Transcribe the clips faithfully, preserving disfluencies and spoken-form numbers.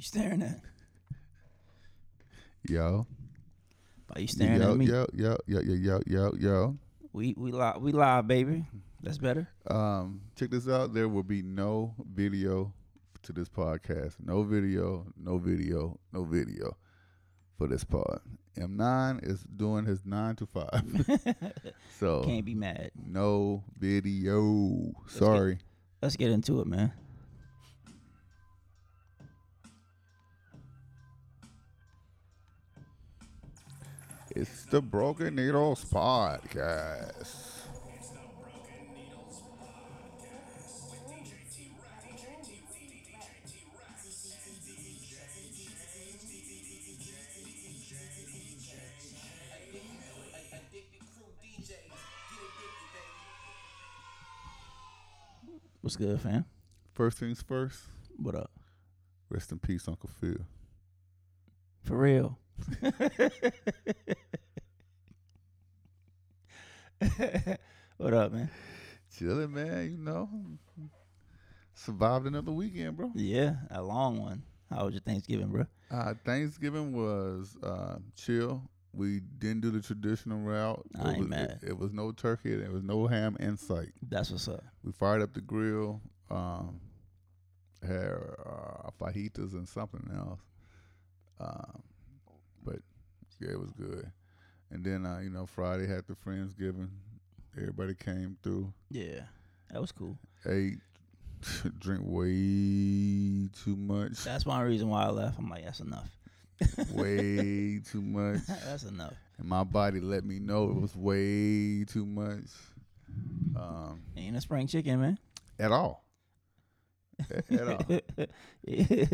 you staring at? Yo. Why you staring yo, at me? Yo, yo, yo, yo, yo, yo, yo. We we live, we live, baby. That's better. Um, check this out. There will be no video to this podcast. No video, no video, no video for this part. M nine is doing his nine to five. So can't be mad. No video. Let's Sorry. Get, let's get into it, man. It's the Broken Needles Podcast. What's good, fam? First things first. What up? Rest in peace, Uncle Phil. For real. What up, man? Chilling, man. You know, survived another weekend, bro. Yeah, a long one. How was your Thanksgiving, bro? Uh, Thanksgiving was uh, chill. We didn't do the traditional route. I ain't it was, mad. It, it was no turkey. There was no ham in sight. That's what's up. We fired up the grill. Um, had uh, fajitas and something else. Um, but yeah, it was good. And then uh, you know, Friday had the Friendsgiving. Everybody came through. Yeah, that was cool. Ate, drink way too much. That's one reason why I left. I'm like, that's enough. Way too much. That's enough. And my body let me know it was way too much. Um, Ain't a spring chicken, man. At all. At, at all. Yeah.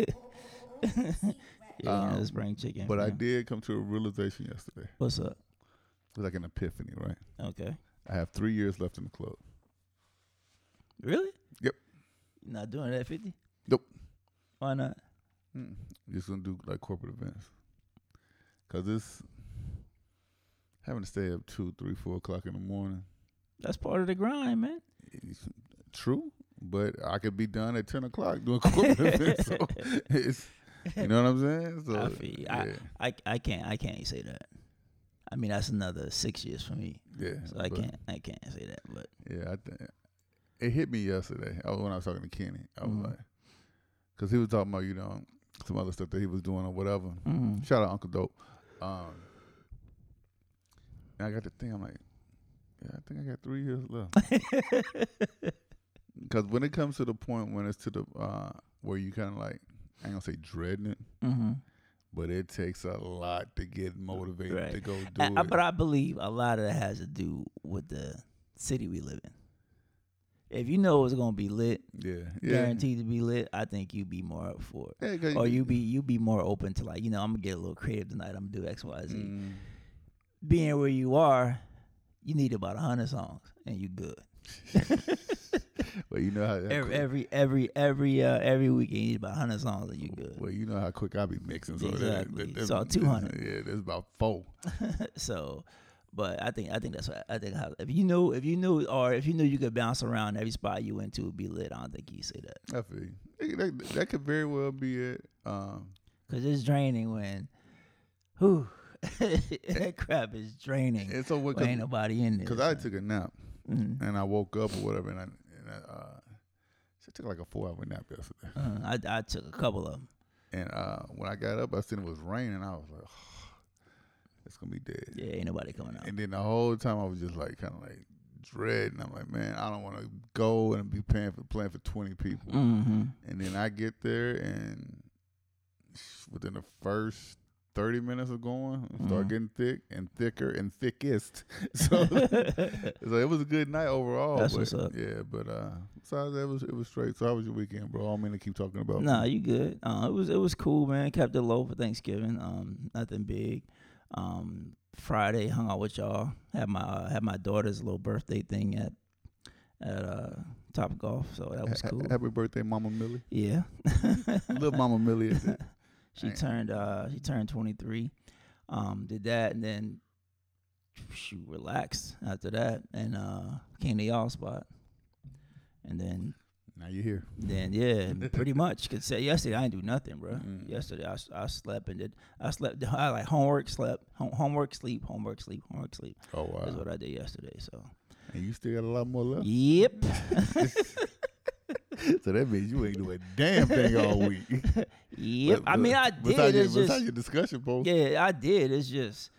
Yeah, um, a spring chicken. But man, I did come to a realization yesterday. What's up? It was like an epiphany, right? Okay. I have three years left in the club. Really? Yep. You're not doing that fifty? Nope. Why not? Mm. Just gonna do like corporate events, cause it's having to stay up two, three, four o'clock in the morning. That's part of the grind, man. It's true, but I could be done at ten o'clock doing corporate events. So it's, you know what I'm saying? So, I, feel, yeah. I, I I can't I can't say that. I mean, that's another six years for me. Yeah. So I can't I can't say that. But yeah, I th- it hit me yesterday. I, when I was talking to Kenny, I was mm-hmm. like, cause he was talking about, you know, some other stuff that he was doing or whatever. Mm. Shout out Uncle Dope. Um, and I got to think, I'm like, yeah, I think I got three years left. Because when it comes to the point when it's to the uh, where you kind of like, I ain't gonna say dreading it, mm-hmm. but it takes a lot to get motivated right. to go do I, it. But I believe a lot of that has to do with the city we live in. If you know it's gonna be lit, yeah, yeah, guaranteed to be lit, I think you'd be more up for it, yeah, or you be you be more open to like, you know, I'm gonna get a little creative tonight. I'm gonna do X, Y, Z. Mm. Being where you are, you need about a hundred songs, and you good. Well, you know how every every every every, uh, every weekend you need about a hundred songs, and you good. Well, you know how quick I be mixing, so exactly. That, that, that, so two hundred, yeah, there's about four. So. But I think I think that's what I think. How, if you know, if you knew, or if you knew you could bounce around, every spot you went to would be lit. I don't think you say that. I feel you. That, that, that could very well be it. Um, Cause it's draining when, whew, that crap is draining. It's so what, ain't nobody in there. Cause I took a nap mm-hmm. and I woke up or whatever, and I, and I, uh, I took like a four hour nap yesterday. Uh, I I took a couple of them. And uh, when I got up, I seen it was raining. I was like, oh, it's gonna be dead. Yeah, ain't nobody coming out. And then the whole time I was just like, kind of like dreading. I'm like, man, I don't want to go and be paying for playing for twenty people. Mm-hmm. And then I get there, and within the first thirty minutes of going, mm-hmm. start getting thick and thicker and thickest. So, so it was a good night overall. That's but, what's up. Yeah, but uh, besides that, it was it was straight. So how was your weekend, bro? I don't mean to keep talking about. Nah, you good. Uh, it was it was cool, man. Kept it low for Thanksgiving. Um, nothing big. Um, Friday hung out with y'all. Had my uh, had my daughter's little birthday thing at at uh, Top Golf, so that was cool. Happy birthday, Mama Millie! Yeah, little Mama Millie. Is it? She Dang. turned uh, she turned twenty-three. Um, did that and then she relaxed after that and uh, came to y'all spot, and then Now you're here. Then yeah, pretty much. Cause yesterday I didn't do nothing, bro. Mm. Yesterday I, I slept and did I slept I like homework, slept home, homework, sleep, homework, sleep, homework, sleep. Oh wow, that's what I did yesterday. So. And you still got a lot more left. Yep. So that means you ain't doing a damn thing all week. Yep. But, I mean, I did. Your, it's just your discussion post. Yeah, I did. It's just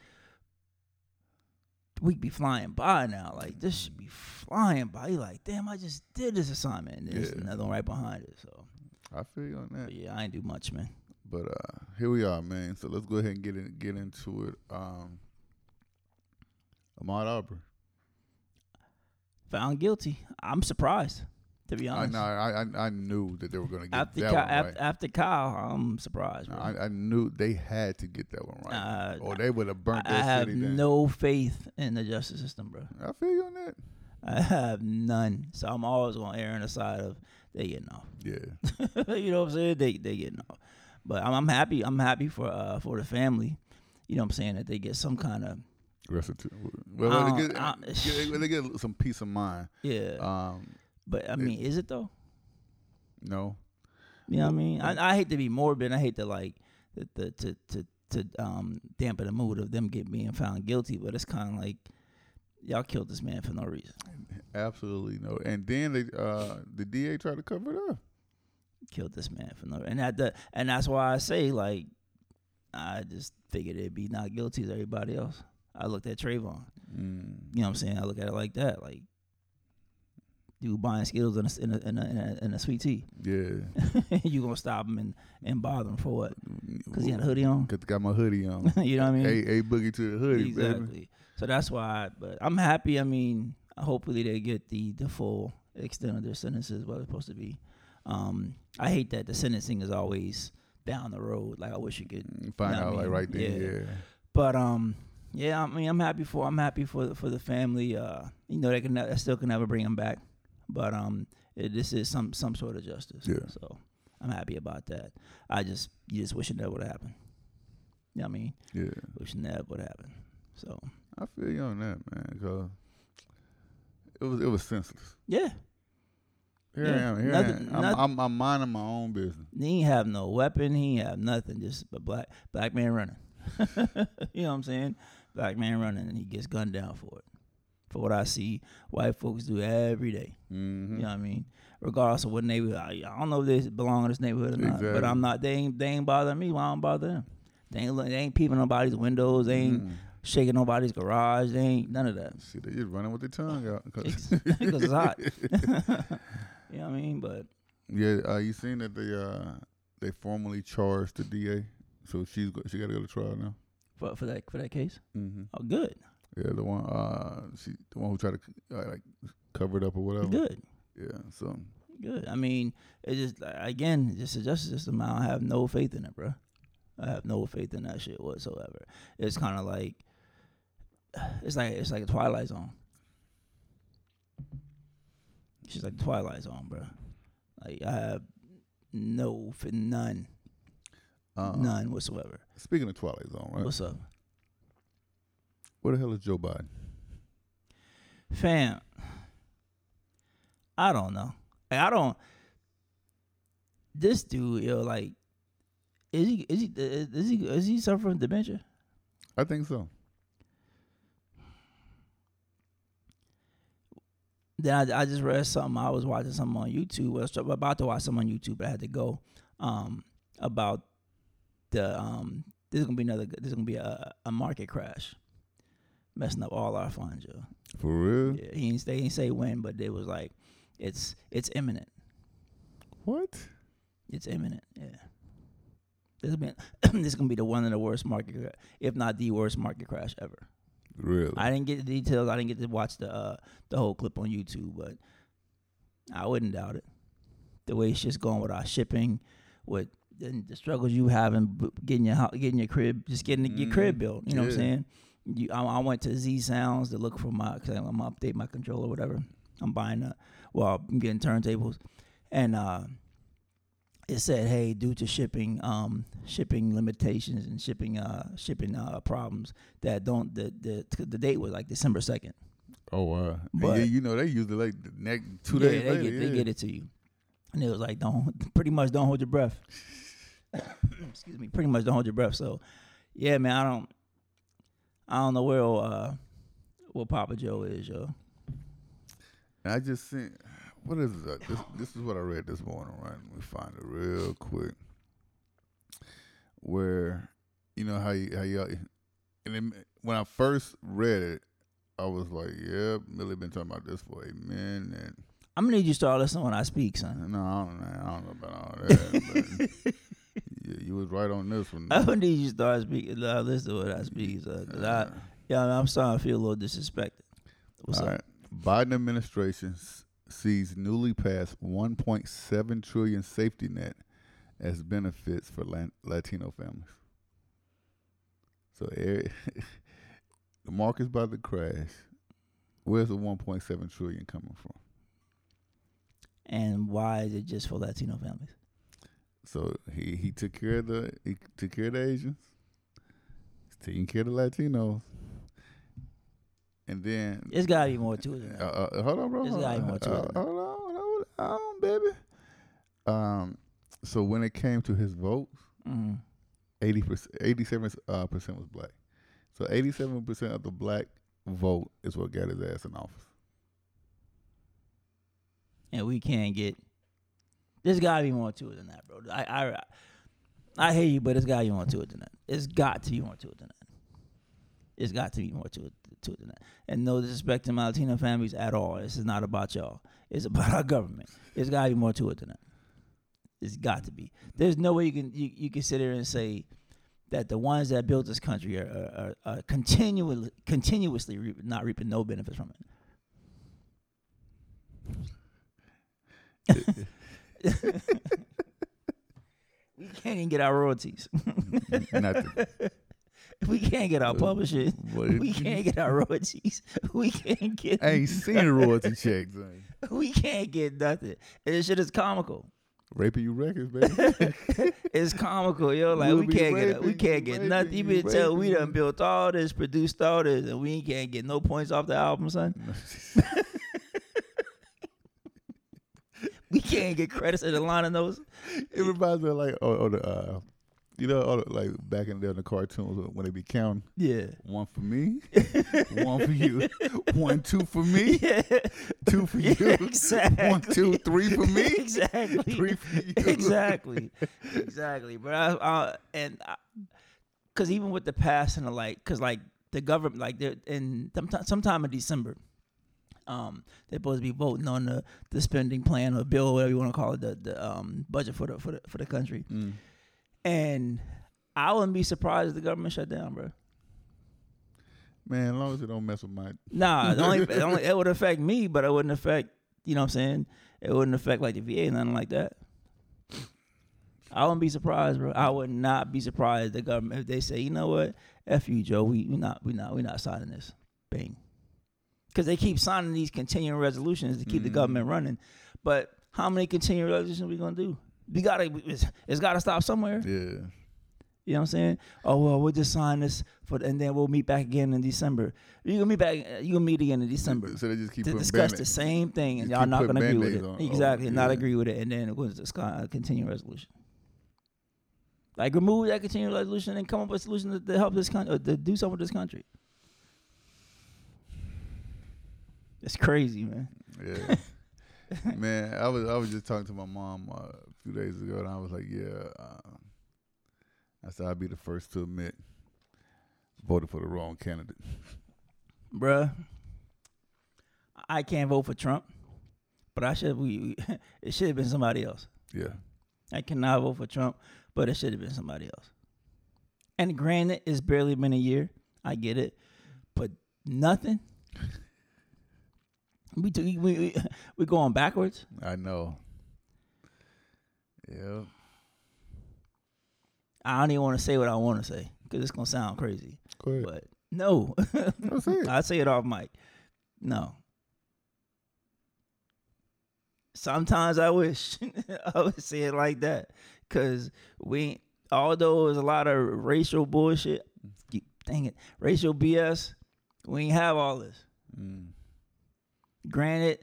we be flying by now. Like this should be flying by. You like, damn, I just did this assignment. And there's yeah. another one right behind it. So I feel you on that. But yeah, I ain't do much, man. But uh, here we are, man. So let's go ahead and get in, get into it. Um, Ahmaud Arbery found guilty. I'm surprised. To be honest, I, no, I I knew that they were going to get after that Kyle, one right. After, after Kyle, I'm surprised. No, I, I knew they had to get that one right, uh, or they would have burnt I, that I city down. I have no faith in the justice system, bro. I feel you on that. I have none, so I'm always going to err on the side of they getting off. Yeah, you know what I'm saying? They they getting off, but I'm, I'm happy. I'm happy for uh, for the family. You know what I'm saying? That they get some kind of. Well, um, they, get, um, they get some peace of mind. Yeah. Um. But, I mean, it, is it, though? No. You know what I mean? I, I hate to be morbid. I hate to, like, the, the, to to to um dampen the mood of them getting being found guilty. But it's kind of like, y'all killed this man for no reason. Absolutely no. And then they, uh, the D A tried to cover it up. Killed this man for no reason. And, that, and that's why I say, like, I just figured it'd be not guilty as everybody else. I looked at Trayvon. Mm. You know what I'm saying? I look at it like that, like. Dude buying Skittles and a, and a, and a, and a sweet tea. Yeah. You gonna stop him and, and bother him for what? Because he had a hoodie on? Because got my hoodie on. You know what I mean? A, a boogie to the hoodie, exactly. Baby. So that's why, I, but I'm happy. I mean, hopefully they get the, the full extent of their sentences, what they're supposed to be. Um, I hate that the sentencing is always down the road. Like, I wish you could. Find out, like, right there, yeah. yeah. But, um... yeah, I mean, I'm happy for I'm happy for for the family. Uh, you know, they can they still can never bring him back, but um, it, this is some some sort of justice. Yeah. So I'm happy about that. I just you just wishing that would happen. You know what I mean? Yeah. Wishing that would happen. So I feel you on that, man. Cause it was it was senseless. Yeah. Here yeah. I am. Here nothing, I am. I'm, nothing, I'm, I'm, I'm minding my own business. He ain't have no weapon. He ain't have nothing. Just a black black man running. You know what I'm saying? Black man running, and he gets gunned down for it. For what I see, white folks do every day. Mm-hmm. You know what I mean? Regardless of what neighborhood, I, I don't know if they belong in this neighborhood or not. Exactly. But I'm not. They ain't. They ain't bothering me. Why I don't bother them? They ain't. They ain't peeping nobody's windows. They ain't mm. shaking nobody's garage. They ain't none of that. See, they just running with their tongue out because it's hot. You know what I mean? But yeah, uh, you seen that they uh, they formally charged the D A, so she's go- she got to go to trial now. For for that for that case, mm-hmm. Oh, good. Yeah, the one uh, she the one who tried to uh, like cover it up or whatever. Good. Yeah, so good. I mean, it just again, just the justice system. I don't have no faith in it, bro. I have no faith in that shit whatsoever. It's kind of like it's like it's like a Twilight Zone. She's like Twilight Zone, bro. Like I have no for none. Um, None whatsoever. Speaking of Twilight Zone, right? What's up? Where the hell is Joe Biden? Fam, I don't know. Like, I don't. This dude, yo, like, is he is he is he is he suffering from dementia? I think so. Then I, I just read something. I was watching something on YouTube. I was about to watch something on YouTube, but I had to go. Um, about The um, there's gonna be another. There's gonna be a, a market crash, messing up all our funds, yo. For real? Yeah. He ain't, they ain't say when, but they was like, it's it's imminent. What? It's imminent. Yeah. This been this gonna be the one of the worst market, if not the worst market crash ever. Really? I didn't get the details. I didn't get to watch the uh, the whole clip on YouTube, but I wouldn't doubt it. The way it's just going with our shipping, with and the struggles you having getting your house, getting your crib, just getting mm. your crib built. You know yeah. what I'm saying? You, I, I went to Z Sounds to look for my, because I'm going to update my controller or whatever. I'm buying a, well, I'm getting turntables. And uh, it said, hey, due to shipping um, shipping limitations and shipping uh, shipping uh, problems, that don't, the, the the date was like December second. Oh, wow. But, yeah, you know, they usually like the next two yeah, days they later. Get, yeah, they get it to you. and it was like, don't, pretty much don't hold your breath. Excuse me, pretty much don't hold your breath. So, yeah, man, I don't, I don't know where uh, what Papa Joe is, yo. I just seen, what is that? This, this is what I read this morning, right? Let me find it real quick. Where, you know how you, how you, and it, when I first read it, I was like, yeah, Millie been talking about this for a minute. I'm gonna need you to start listening when I speak, son. No, I don't, I don't know about all that. But yeah, you was right on this one. I'm gonna need you to start speaking. Uh, listen when I speak, son. Cause I, yeah, I'm starting to feel a little disrespected. What's all up? Right. Biden administration sees newly passed one point seven trillion safety net as benefits for Latino families. So every, the market's about to crash. Where's the one point seven trillion coming from? And why is it just for Latino families? So he, he took care of the he took care of the Asians. He's taking care of the Latinos. And then it's gotta be more to it. Uh, uh, hold on, bro. It's gotta be more to uh, it. Uh, hold on, hold on, hold on, baby. Um. So when it came to his votes, mm-hmm. eighty percent, eighty-seven uh, percent was black. So eighty-seven percent of the black vote is what got his ass in office. And we can't get. There's got to be more to it than that, bro. I, I, I hear you, but it's got to be more to it than that. It's got to be more to it than that. It's got to be more to it, to it than that. And no disrespect to my Latino families at all. This is not about y'all. It's about our government. It's got to be more to it than that. It's got to be. There's no way you can you, you can sit here and say that the ones that built this country are, are, are continually continuously re- not reaping no benefits from it. We can't even get our royalties. We can't get our publishing. We can't get our royalties. We can't get. I ain't seen a royalty check. We can't get nothing. And this shit is comical. Raping you records, baby. It's comical, yo. Like we'll we can't raping, get, we can't get raping, nothing. You been tell we done built all this, produced all this, and we can't get no points off the album, son. We can't get credits in the line of those. It reminds me of like, oh, oh the, uh, you know, oh, like back in the, the cartoons when they be counting. Yeah. One for me, one for you, one, two for me, yeah. Two for you, yeah, exactly. One, two, three for me, exactly. Three for you, exactly, exactly. But I, I and because even with the past and the like, because like the government, like they're in sometime, sometime in December. Um, they're supposed to be voting on the, the spending plan or bill, whatever you want to call it, the, the um, budget for the for the, for the country. Mm. And I wouldn't be surprised if the government shut down, bro. Man, as long as it don't mess with my... Nah, the only, the only, it would affect me, but it wouldn't affect, you know what I'm saying? It wouldn't affect like the V A, nothing like that. I wouldn't be surprised, bro. I would not be surprised if the government, if they say, you know what, F you, Joe, we, we not, we not, we not signing this. Bang. Because they keep signing these continuing resolutions to keep mm-hmm. the government running. But how many continuing resolutions are we going to do? We gotta, it's, it's got to stop somewhere. Yeah. You know what I'm saying? Oh, well, we'll just sign this, for, and then we'll meet back again in December. You're going to meet back, you're going to meet again in December. So they just keep to discuss the same thing, and y'all not going to agree with it. On, exactly, oh, yeah. Not agree with it, and then it was a continuing resolution. Like, remove that continuing resolution and come up with a solution to, to help this country, or to do something with this country. It's crazy, man. Yeah, man. I was I was just talking to my mom uh, a few days ago, and I was like, "Yeah," uh, I said, "I'll be the first to admit, voted for the wrong candidate." Bruh, I can't vote for Trump, but I should. We it should have been somebody else. Yeah, I cannot vote for Trump, but it should have been somebody else. And granted, it's barely been a year. I get it, but nothing. We do, we, we we going backwards. I know. Yeah. I don't even want to say what I want to say because it's gonna sound crazy. Go ahead. But no, I'll say it. I'll say it off mic. No. Sometimes I wish I would say it like that because we, although there's a lot of racial bullshit, dang it, racial B S. We ain't have all this. Mm. Granted,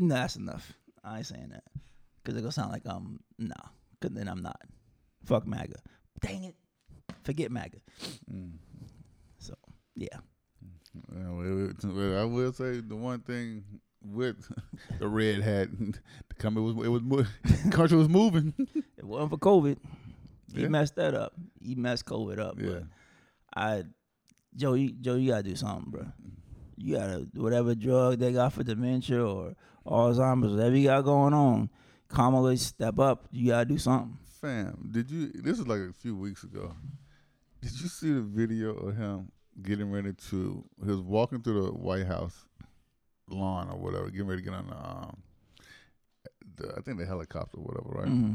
no, that's enough. I ain't saying that. Because it will sound like, um, no. Nah, because then I'm not. Fuck MAGA. Dang it. Forget MAGA. Mm. So, yeah. I will say the one thing with the red hat, the country was, it was, the country was moving. It wasn't for COVID. He yeah. messed that up. He messed COVID up. Yeah. But I, Joe, you, Joe, you gotta do something, bro. You gotta whatever drug they got for dementia or Alzheimer's, whatever you got going on. Kamala, step up. You gotta do something. Fam, did you? This is like a few weeks ago. Did you see the video of him getting ready to? He was walking through the White House lawn or whatever, getting ready to get on the, um, the I think the helicopter, or whatever, right? Mm-hmm.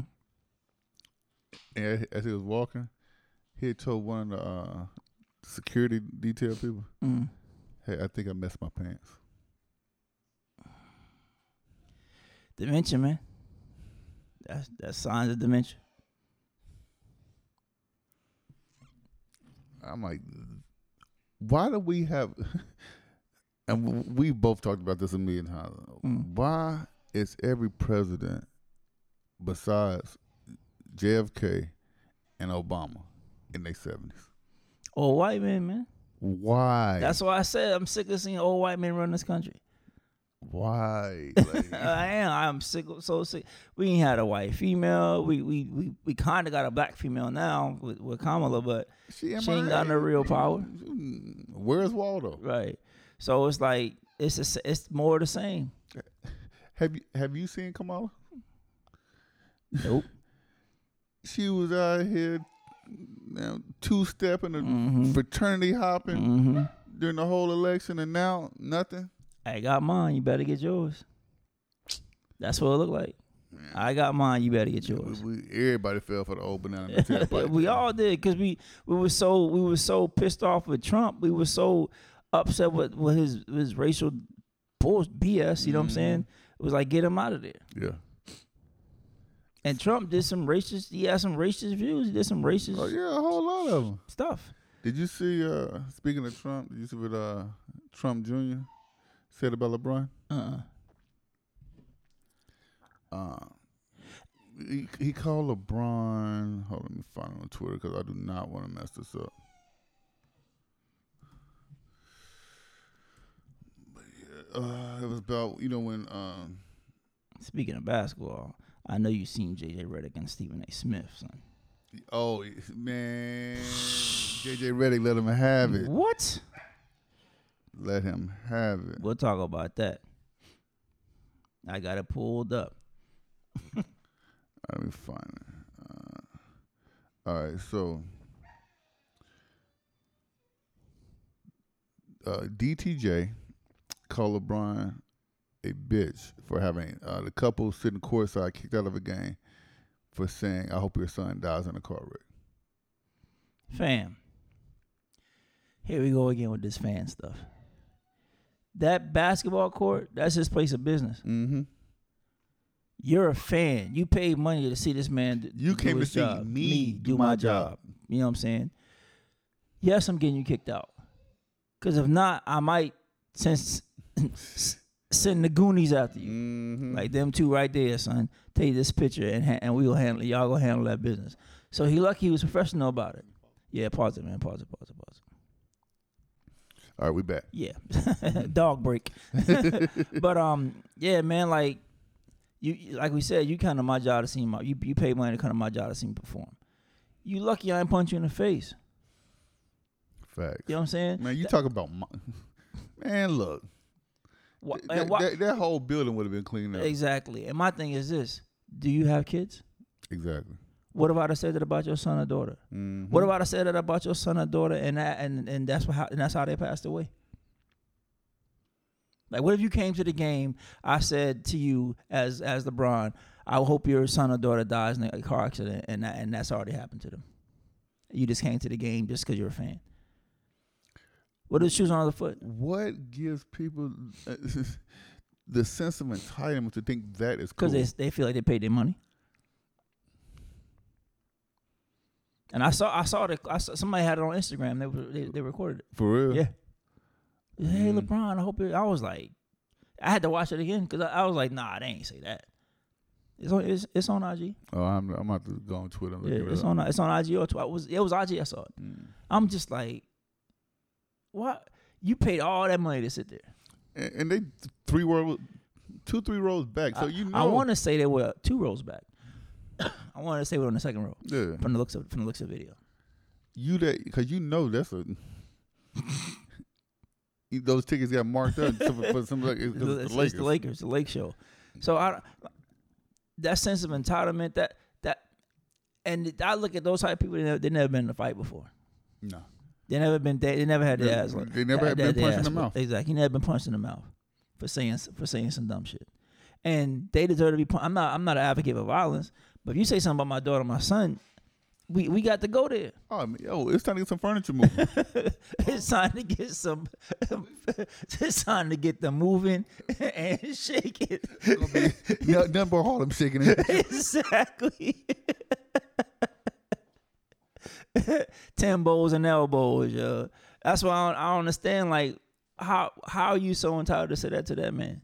And as he was walking, he had told one of the uh, security detail people, mm. "Hey, I think I messed my pants." Dementia, man. That's that's signs of dementia. I'm like, why do we have? And we both talked about this a million times. Mm. Why is every president besides J F K and Obama in their seventies? Old white men, man. Why? That's why I said I'm sick of seeing old white men run this country. Why? Like, I am. I'm sick. So sick. We ain't had a white female. We we we, we kind of got a black female now with, with Kamala, but she, she ain't got no real power. Where's Waldo? Right. So it's like it's a, it's more the same. Have you have you seen Kamala? Nope. She was out here, you know, two stepping and mm-hmm. fraternity hopping mm-hmm. during the whole election, and now nothing. I got mine. You better get yours. That's what it looked like. Man. I got mine. You better get yours. We, we, everybody fell for the old banana in the tailpipe. We all did because we, we were so we were so pissed off with Trump. We were so upset with, with his his racial bull B S. You know mm-hmm. what I'm saying? It was like, get him out of there. Yeah. And Trump did some racist. He had some racist views. He did some racist. Oh yeah, a whole lot of them. Stuff. Did you see? Uh, speaking of Trump, did you see what uh, Trump Junior said about LeBron? Uh-uh. Uh, he, he called LeBron... Hold on, let me find him on Twitter because I do not want to mess this up. But yeah, uh, it was about, you know, when... Um, Speaking of basketball, I know you've seen J J. Redick and Stephen A. Smith, son. Oh, man. J J. Redick let him have it. What? Let him have it. We'll talk about that. I got it pulled up. Let me find it. Uh, all right, so uh, D T J called LeBron a bitch for having uh, the couple sitting courtside kicked out of a game for saying, "I hope your son dies in a car wreck." Fam, here we go again with this fan stuff. That basketball court, that's his place of business. Mm-hmm. You're a fan. You paid money to see this man do You came his to see job. Me, me do, do my, my job. job. You know what I'm saying? Yes, I'm getting you kicked out. Because if not, I might send, send the Goonies after you. Mm-hmm. Like them two right there, son. Take this picture and ha- and we will handle it. Y'all go handle that business. So he lucky he was professional about it. Yeah, pause it, man. Pause it, pause it, pause it. All right, we back. Yeah. Dog break. But um, yeah, man, like you like we said, you kind of my job to see him. You you pay money to kind of my job to see him perform. You lucky I ain't punch you in the face. Facts. You know what I'm saying? Man, you that, talk about my, man, look. Wh- th- th- wh- that, that whole building would have been cleaned up. Exactly. And my thing is this. Do you have kids? Exactly. What if I'd have said that about your son or daughter? Mm-hmm. What if I'd have said that about your son or daughter, and that, and and that's how and that's how they passed away? Like, what if you came to the game? I said to you, as as LeBron, I hope your son or daughter dies in a car accident, and that, and that's already happened to them. You just came to the game just because you're a fan. What are the shoes on the other foot? What gives people the sense of entitlement to think that is cool? Because they they feel like they paid their money. And I saw, I saw the, I saw, somebody had it on Instagram. They were, they, they recorded it. For real? Yeah. Mm. Hey, LeBron, I hope it, I was like, I had to watch it again because I, I was like, nah, they ain't say that. It's on it's, it's on I G. Oh, I'm I'm about to go on Twitter. And look yeah, it it's up. on it's on IG or Twitter. It was it was I G I saw it. Mm. I'm just like, what? You paid all that money to sit there, and, and they three rows, two three rows back. So I, you know, I want to say they were two rows back. I want to say we're on the second row. Yeah, from the looks of from the looks of video. You that because you know that's a. Those tickets got marked up for some like it's, it's the Lakers. the Lakers, the Lake Show. So I, that sense of entitlement, that that, and I look at those type of people. They never, they never been in a fight before. No, they never been. They, they never had their they, ass. They never had, had, had been punched in the mouth. Exactly, he never been punched in the mouth for saying for saying some dumb shit. And they deserve to be punched. I'm not. I'm not an advocate of violence. But if you say something about my daughter, my son. We we got to go there. Oh, I mean, yo, it's time to get some furniture moving. It's time to get some. It's time to get them moving and shake it. Nothing no, but Harlem shaking it. Exactly. Timbos and elbows, yo. That's why I don't, I don't understand. Like, how how are you so entitled to say that to that man?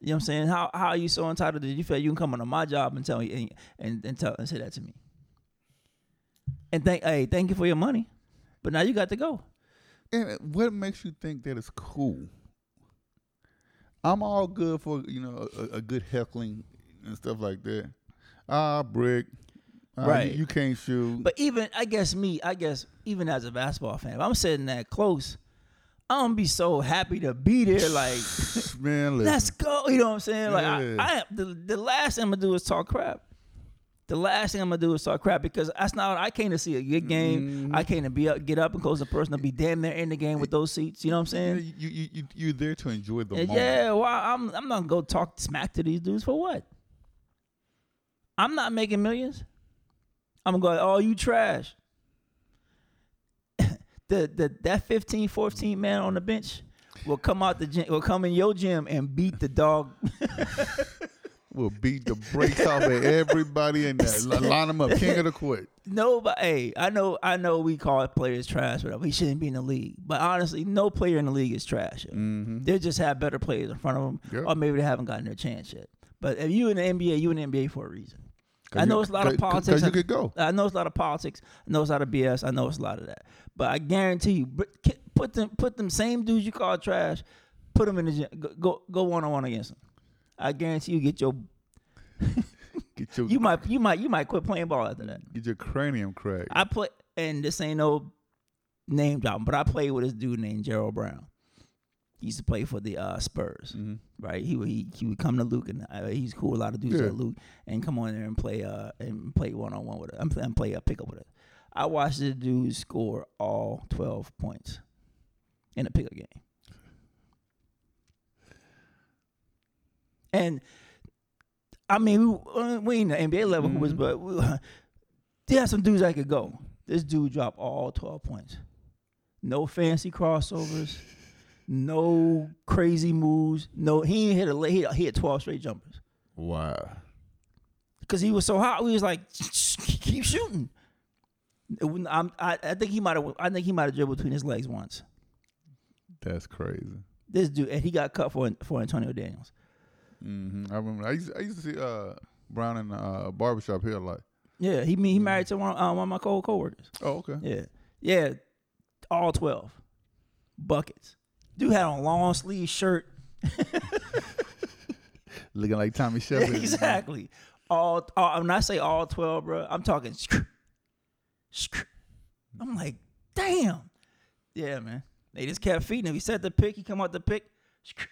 You know what I'm saying? How how are you so entitled that you feel you can come onto my job and tell me and and, and tell and say that to me? And thank, hey, thank you for your money, but now you got to go. And what makes you think that it's cool? I'm all good for you know a, a good heckling and stuff like that. Ah, brick, ah, right? You, you can't shoot. But even I guess me, I guess even as a basketball fan, if I'm sitting that close, I'm gonna be so happy to be there. Like, man, listen. Let's go. You know what I'm saying? Like, yeah. I, I the, the last thing I'm gonna do is talk crap. The last thing I'm going to do is start crap because that's not what I came to see a good game. Mm. I came to be up, get up and close the person to be damn near in the game with those seats. You know what I'm saying? You, you, you, you're there to enjoy the yeah, moment. Yeah, well, I'm, I'm not going to go talk smack to these dudes for what? I'm not making millions. I'm going to go, oh, you trash. the, the That fifteen, fourteen man on the bench will come out the gym, will come in your gym and beat the dog. Will beat the brakes off of everybody in there. Line them up. King of the court. Nobody. Hey, I know I know we call players trash, whatever. He shouldn't be in the league. But honestly, no player in the league is trash. Mm-hmm. They just have better players in front of them. Yep. Or maybe they haven't gotten their chance yet. But if you in the N B A, you in the N B A for a reason. I know it's a lot of politics. Because you could go. I know it's a lot of politics. I know it's a lot of B S. I know it's a lot of that. But I guarantee you, put them, put them same dudes you call trash, put them in the gym. Go, go one-on-one against them. I guarantee you get your, get your you might you might you might quit playing ball after that. Get your cranium cracked. I play and this ain't no name dropping, but I played with this dude named Gerald Brown. He used to play for the uh, Spurs, mm-hmm. right? He would he, he would come to Luke and uh, he's cool. A lot of dudes yeah. at Luke and come on there and play uh and play one on one with us. I'm playing play a uh, pickup with us. I watched this dude score all twelve points in a pickup game. And I mean, we, we ain't the N B A level, mm-hmm. was, but we, there are some dudes that could go. This dude dropped all twelve points. No fancy crossovers, no crazy moves. No, he ain't hit a he hit, he hit twelve straight jumpers. Wow. Because he was so hot, we was like, keep shooting. I'm, I, I think he might have. I think he might have dribbled between his legs once. That's crazy. This dude, and he got cut for for Antonio Daniels. Mm-hmm. I remember. I used, I used to see uh, Brown in the uh, barbershop here a lot. Yeah, he he married to one, uh, one of my co coworkers. Oh, okay. Yeah, yeah, all twelve buckets. Dude had on long sleeve shirt, looking like Tommy Shelby. Exactly. All, all when I say all twelve, bro, I'm talking. Skr, skr. I'm like, damn. Yeah, man. They just kept feeding him. He set the pick. He come out the pick. Skr.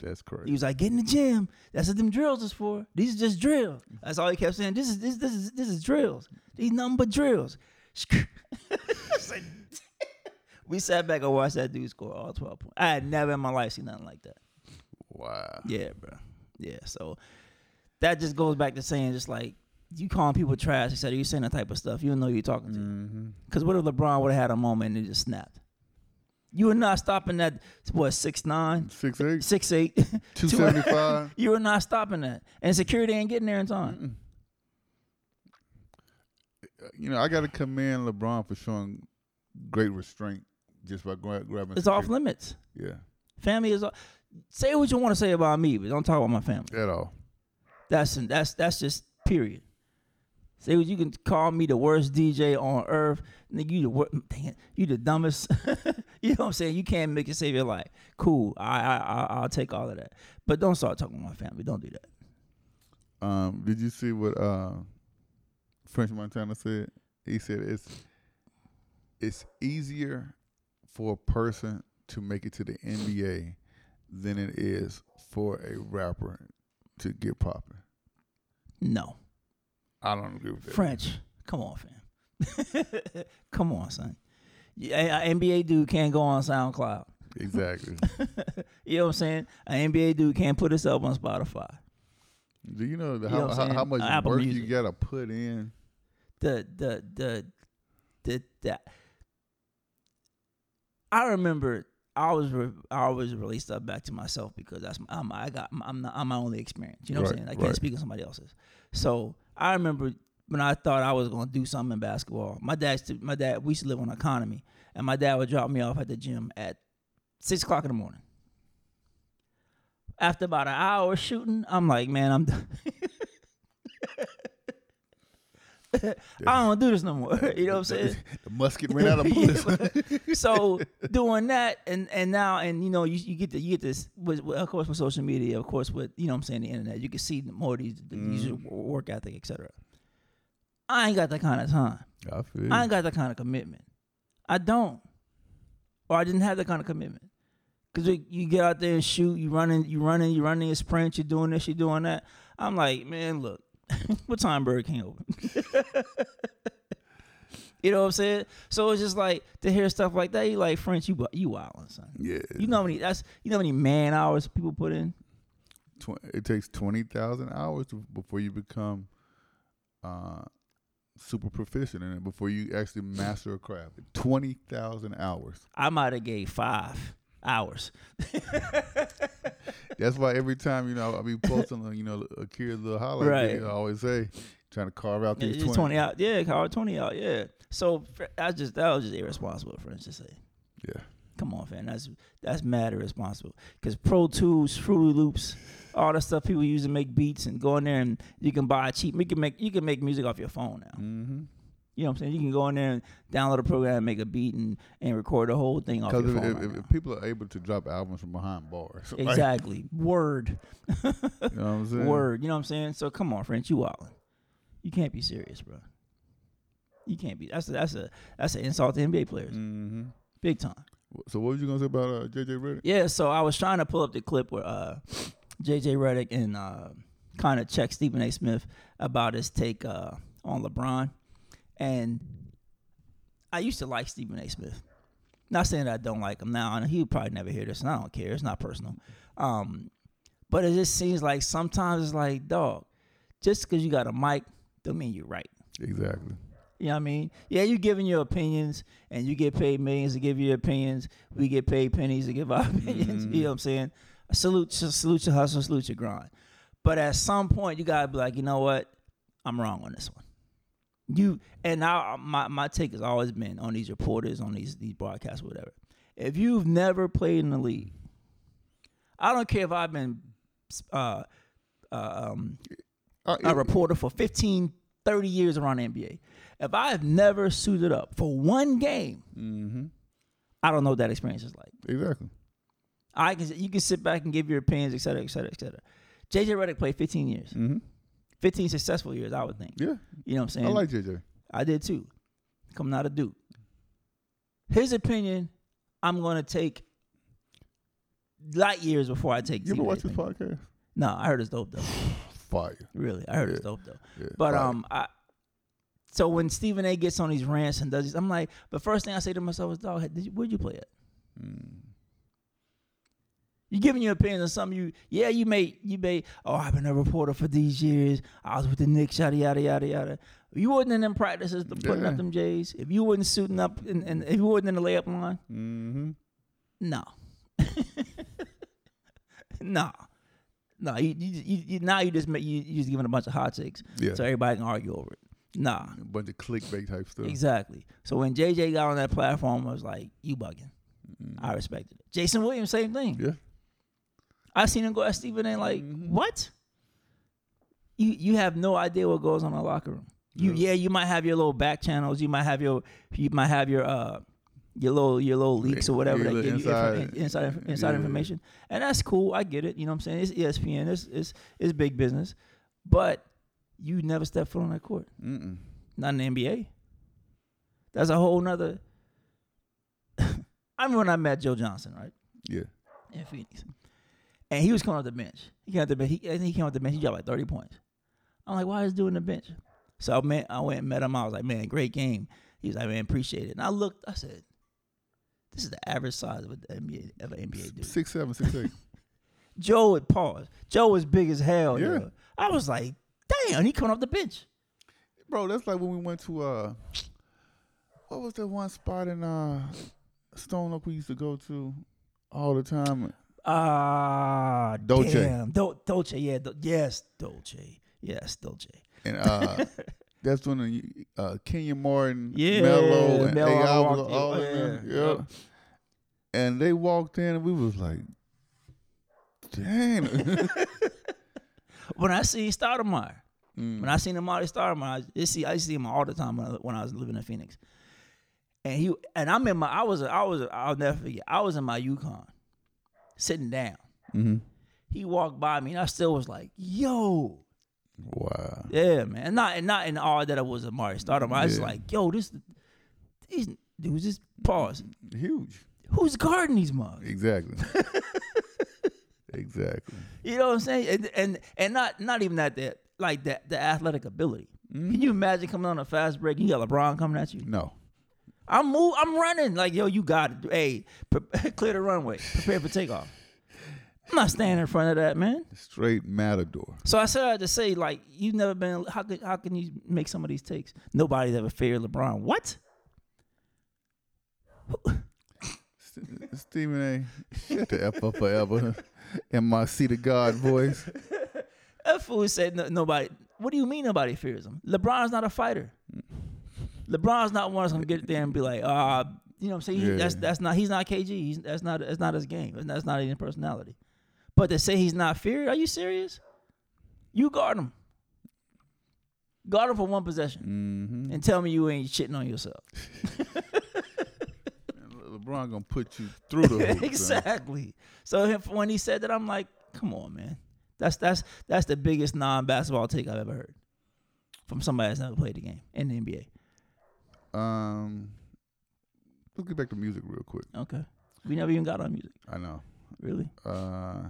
That's correct. He was like, "Get in the gym. That's what them drills is for. These are just drills." That's all he kept saying. This is this this is this is drills. These nothing but drills. We sat back and watched that dude score all twelve points. I had never in my life seen nothing like that. Wow. Yeah, bro. Yeah. So that just goes back to saying, just like you calling people trash, et cetera. You saying that type of stuff. You don't know who you're talking to. Mm-hmm. Because what if LeBron would have had a moment and it just snapped? You were not stopping that, what, six nine? six eight. six eight. two seventy-five. You were not stopping that. And security ain't getting there in time. Mm-mm. You know, I got to commend LeBron for showing great restraint just by grabbing security. It's off limits. Yeah. Family is off. Say what you want to say about me, but don't talk about my family. At all. That's that's that's just period. Say you can call me the worst D J on earth, nigga. You the worst, damn, you the dumbest. You know what I'm saying? You can't make it save your life. Cool, I I, I I'll take all of that, but don't start talking to my family. Don't do that. Um, did you see what uh, French Montana said? He said it's it's easier for a person to make it to the N B A than it is for a rapper to get popping. No. I don't agree with that. French, come on, fam. Come on, son. An N B A dude can't go on SoundCloud. Exactly. You know what I'm saying? An N B A dude can't put himself on Spotify. Do you know, the, you how, know how, how much Apple work music. You got to put in? The, the, the, the, the, I remember I always re- I always release stuff back to myself because that's my, I'm I got I'm not, I'm my only experience. You know right, what I'm saying? I can't right. speak on somebody else's. So I remember when I thought I was gonna do something in basketball. My dad my dad we used to live on economy, and my dad would drop me off at the gym at six o'clock in the morning. After about an hour shooting, I'm like, man, I'm done. I don't do this no more. You know what I'm saying? The musket ran out of bullets. So doing that, and, and now, and you know, you, you get the, you get this. With, of course, with social media, of course, with you know, what I'm saying, the internet, you can see more of these mm. work ethic, et cetera. I ain't got that kind of time. I feel. I ain't got that kind of commitment. I don't, or I didn't have that kind of commitment. Cause you, you get out there and shoot, you running, you running, you running a sprint, you doing this, you doing that. I'm like, man, look. What time Bird came over? You know what I'm saying? So it's just like to hear stuff like that. You like French, you you wildin', son. Yeah. You know how many that's you know how many man hours people put in. twenty, it takes twenty thousand hours to, before you become uh, super proficient in it. Before you actually master a craft, twenty thousand hours. I might have gave five hours. That's why every time, you know, I be posting, you know, a kid's little highlight right. video, I always say, trying to carve out these twenty. twenty out. Yeah, carve twenty out, yeah. So I just that was just irresponsible, friends, to say. Yeah. Come on, fam. That's that's mad irresponsible. Because Pro Tools, Fruity Loops, all the stuff people use to make beats and go in there and you can buy cheap. You can make you can make music off your phone now. Mm-hmm. You know what I'm saying? You can go in there and download a program and make a beat and, and record the whole thing off your phone. Because if, right if people are able to drop albums from behind bars. Exactly. Like, word. You know what I'm saying? Word. You know what I'm saying? So come on, French, you wildin'. You can't be serious, bro. You can't be. That's a, that's a that's an insult to N B A players. Mm-hmm. Big time. So what was you going to say about uh, J J. Redick? Yeah, so I was trying to pull up the clip where uh, J J. Redick and uh, kind of checked Stephen A. Smith about his take uh, on LeBron. And I used to like Stephen A. Smith. Not saying that I don't like him now. He would probably never hear this, and I don't care. It's not personal. Um, but it just seems like sometimes it's like, dog, just because you got a mic don't mean you're right. Exactly. You know what I mean? Yeah, you're giving your opinions, and you get paid millions to give your opinions. We get paid pennies to give our opinions. Mm-hmm. You know what I'm saying? Salute, salute your hustle, salute your grind. But at some point, you got to be like, you know what? I'm wrong on this one. You and I, my, my take has always been on these reporters, on these these broadcasts, whatever. If you've never played in the league, I don't care if I've been uh, uh, um, uh, a reporter for fifteen, thirty years around the N B A. If I have never suited up for one game, mm-hmm. I don't know what that experience is like. Exactly. I can you can sit back and give your opinions, et cetera, et cetera, et cetera. J J. Redick played fifteen years. Mm-hmm. fifteen successful years, I would think. Yeah. You know what I'm saying? I like J J. I did too. Coming out of Duke. His opinion, I'm going to take light years before I take You ever watch his podcast? No, I heard it's dope though. Fire. Really, I heard yeah. it's dope though. Yeah, but fire. um, I. So when Stephen A. gets on these rants and does these, I'm like, the first thing I say to myself is, dog, did you, where'd you play at? Mm. You're giving your opinion on something you, yeah, you may, you may, oh, I've been a reporter for these years. I was with the Knicks, yada, yada, yada, yada. If you wasn't in them practices, the putting yeah. up them J's, if you wasn't suiting up, and, and if you wasn't in the layup line, mm-hmm. no. no. No, you, you, you, now you just, make, you, you just giving a bunch of hot takes yeah. so everybody can argue over it. Nah. A bunch of clickbait type stuff. Exactly. So when J J got on that platform, I was like, you bugging. Mm-hmm. I respected it. Jason Williams, same thing. Yeah. I seen him go at Stephen A. like, mm-hmm. what? you you have no idea what goes on in the locker room. You yeah, yeah you might have your little back channels. You might have your you might have your uh your little your little leaks or whatever that give inside, you inf- inside inside yeah. information, and that's cool. I get it. You know what I'm saying? It's E S P N. It's it's it's big business, but you never step foot on that court. Mm-mm. Not in the N B A. That's a whole nother. I remember when I met Joe Johnson, right? Yeah. In Phoenix. And he was coming off the bench. He came off the bench. He, I think he came off the bench. He dropped like thirty points. I'm like, why is doing the bench? So I, met, I went and met him. I was like, man, great game. He was like, man, appreciate it. And I looked. I said, this is the average size of an N B A, of an N B A dude. Six seven, six eight. Joe would pause. Joe was big as hell. Yeah. Dude. I was like, damn, he coming off the bench. Bro, that's like when we went to uh, what was the one spot in uh, Stone Oak we used to go to all the time? Ah, uh, Dolce. Damn. Do- Dolce, yeah, Do- yes, Dolce, yes, Dolce. And uh, that's when the, uh, Kenyon Martin, yeah, Mello, and Mello all, all in. Them. Yeah. Yep. And they walked in, and we was like, damn. When I see Stoudemire, mm. when I seen Amar'e Stoudemire, I see I see him all the time when I, when I was living in Phoenix, and he and I'm in my I was a, I was a, I'll never forget I was in my Yukon, sitting down. Mm-hmm. He walked by me, and I still was like, "Yo, wow, yeah, man." And not and not in awe that I was Amar'e Stoudemire. Yeah. I was like, "Yo, this these dudes just pause huge. Who's guarding these mugs?" Exactly. Exactly. You know what I'm saying? And and, and not, not even that, that like that the athletic ability. Mm-hmm. Can you imagine coming on a fast break and you got LeBron coming at you? No. I'm move, I'm running. Like, yo, you got it. Hey, pre- clear the runway. Prepare for takeoff. I'm not standing in front of that, man. Straight matador. So I said I had to say, like, you've never been, how can, how can you make some of these takes? Nobody's ever feared LeBron. What? Stephen A. Shut the F up forever. In my seat of God voice. That fool said no, nobody. What do you mean nobody fears him? LeBron's not a fighter. LeBron's not one that's gonna get there and be like, uh, you know what I'm saying? He, yeah. That's that's not. He's not K G. He's, that's not. That's not his game. That's not his personality. But to say he's not feared, are you serious? You guard him. Guard him for one possession, mm-hmm. and tell me you ain't shitting on yourself. LeBron gonna put you through the hoop. Exactly. So when he said that, I'm like, come on, man. That's that's that's the biggest non-basketball take I've ever heard from somebody that's never played the game in the N B A. Um, let's get back to music real quick. Okay. We never even got on music. I know. Really? Uh,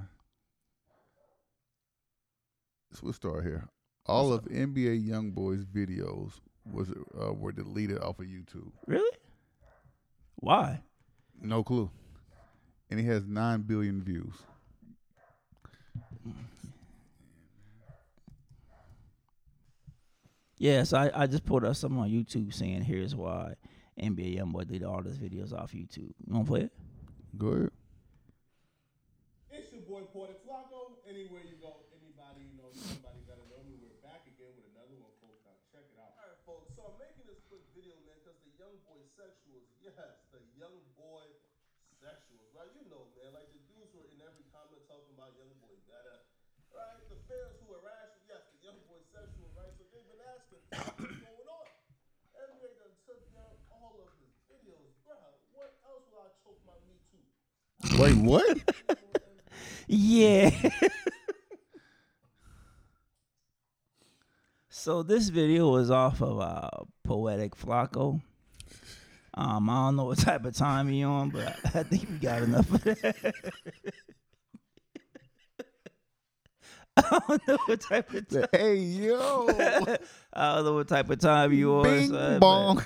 so we'll start here. All What's of up? N B A Youngboy's videos was uh, were deleted off of YouTube. Really? Why? No clue. And he has nine billion views. Yeah, so I, I just pulled up something on YouTube saying here's why N B A Youngboy did all those videos off YouTube. You wanna play it? Go ahead. It's your boy Poetic Flacco. Anywhere you go, anybody you know, somebody gotta know me. We're back again with another one, folks. Now check it out. All right, folks. So I'm making this quick video, man, because the Youngboy sexuals, yes, the Youngboy sexuals, right? You know, man, like the dudes were in every comment talking about Youngboy, that uh, right? The fans who are rational, yes, the Youngboy sexual, right? So they've been asking, what's going on? N B A done took down all of his videos, bro. What else will I choke my meat to? Wait, what? Yeah. So this video was off of uh, Poetic Flacco. Um, I don't know what type of time he on, but I think we got enough of that. I don't know what type of time. Hey, yo. I don't know what type of time you on. Bing so bong.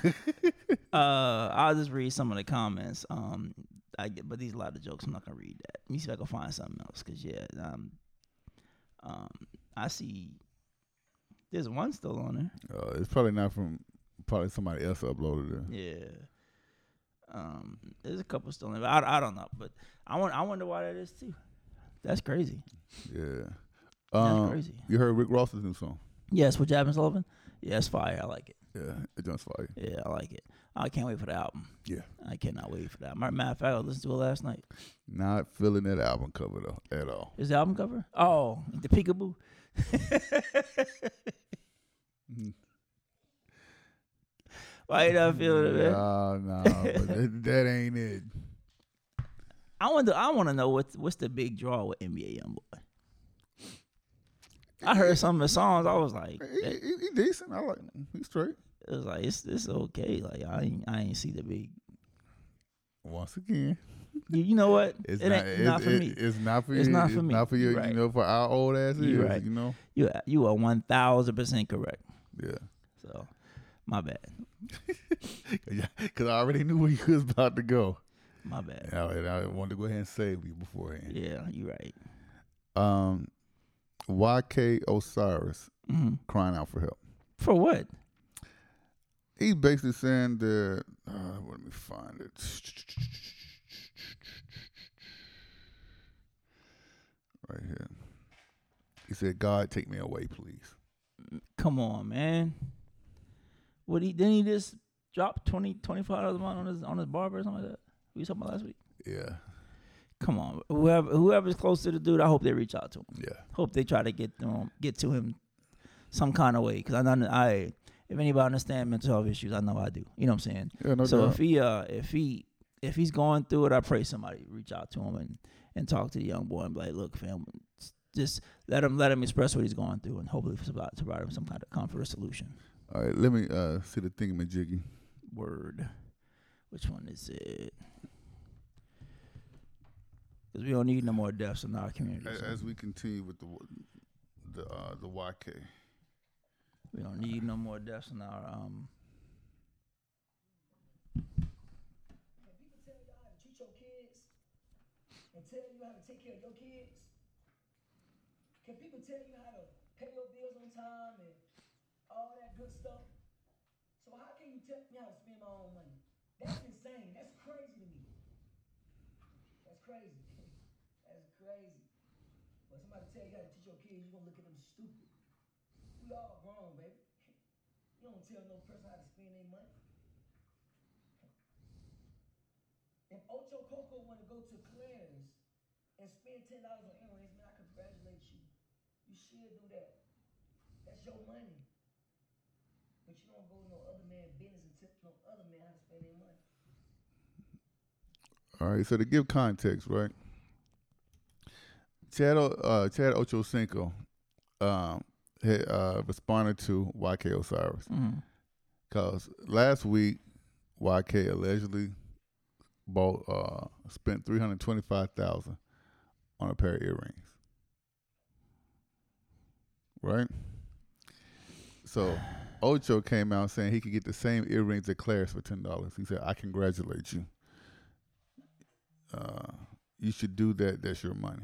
uh, I'll just read some of the comments. Um, I get, but these are a lot of jokes. I'm not going to read that. Let me see if I can find something else. Because, yeah, um, um, I see there's one still on there. Uh, it's probably not from probably somebody else uploaded it. Yeah. Um, there's a couple still in there. I, I don't know, but I want I wonder why that is too. That's crazy. Yeah. Um, That's crazy. You heard Rick Ross's new song? Yes, with Jasmine Sullivan. Yeah, it's fire. I like it. Yeah, it does fire. Yeah, I like it. I can't wait for the album. Yeah. I cannot wait for that. Matter of fact, I listened to it last night. Not feeling that album cover, though, at all. Is the album cover? Oh, the peekaboo. mm. Why you not feeling it, man? No, no, but that, that ain't it. I want to. I want to know what's what's the big draw with N B A Youngboy. I heard some of the songs. I was like, he, he, he decent. I like him. He's straight. It was like it's it's okay. Like I ain't I ain't see the big. Once again, you, you know what? It's it not, ain't, it's, not for it, me. It's not for you. It's not for it's me. Not for you. Right. You know, for our old asses. You right. You know. You you are one thousand percent correct. Yeah. So, my bad. Because I already knew where you was about to go. My bad. And I, and I wanted to go ahead and save you beforehand. Yeah, you're right. Um, Y K Osiris mm-hmm. crying out for help. For what? He's basically saying that. Uh, let me find it. Right here. He said, "God, take me away, please." Come on, man. What he didn't he just drop twenty dollars, twenty-five dollars a month on his on his barber or something like that? We talking about last week. Yeah. Come on, whoever whoever's close to the dude, I hope they reach out to him. Yeah. Hope they try to get um, get to him some kind of way, because I know I if anybody understand mental health issues, I know I do. You know what I'm saying? Yeah, no so doubt. if he uh if he if he's going through it, I pray somebody reach out to him and, and talk to the young boy and be like, look, fam, just let him let him express what he's going through, and hopefully provide him some kind of comfort or solution. All right, let me uh see the thingamajiggy. Word. Which one is it? Because we don't need no more deaths in our community. As, so. as we continue with the the uh, the Y K, we don't need no more deaths in our um. If people tell you how to treat your kids and tell you how to take care of your kids, can people tell you how to pay your bills on time and all that good stuff? So how can you tell me how to spend my own money? That's insane. That's crazy to me. That's crazy. That's crazy. When somebody tell you how to teach your kids, you're going to look at them stupid. We all grown, baby. You don't tell no person how to spend their money. If Ocho Coco want to go to Claire's and spend ten dollars on earrings, man, I congratulate you. You should do that. That's your money. But you don't go to no other man's business and tip no other man how to spend their money. All right, so to give context, right? Chad, uh, Chad Ocho Cinco um, had, uh, responded to Y K Osiris because mm-hmm. last week Y K allegedly bought uh, spent three hundred twenty-five thousand on a pair of earrings, right? So Ocho came out saying he could get the same earrings at Claire's for ten dollars. He said, "I congratulate you. Uh, you should do that. That's your money."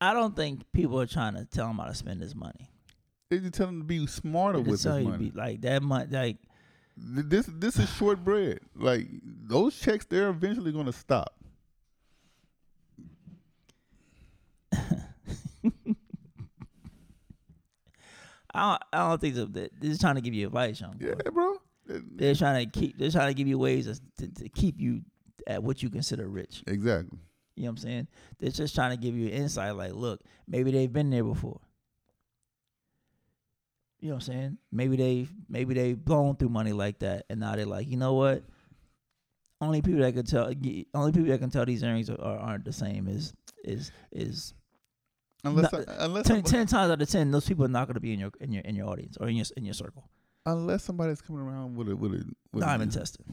I don't think people are trying to tell him how to spend his money. They just tell him to be smarter with his money. Be like that money, like this. This is shortbread. Like those checks, they're eventually going to stop. I don't, I don't think so. They're just trying to give you advice, young boy. Yeah, bro. They're trying to keep. They're trying to give you ways to, to keep you at what you consider rich. Exactly. You know what I'm saying? They're just trying to give you insight. Like, look, maybe they've been there before. You know what I'm saying? Maybe they've maybe they've blown through money like that, and now they're like, you know what? Only people that can tell, only people that can tell these earnings are, are, aren't the same is is is. Unless not, I, unless ten, ten times out of ten, those people are not going to be in your in your in your audience or in your in your circle. Unless somebody's coming around with a with a with diamond tested,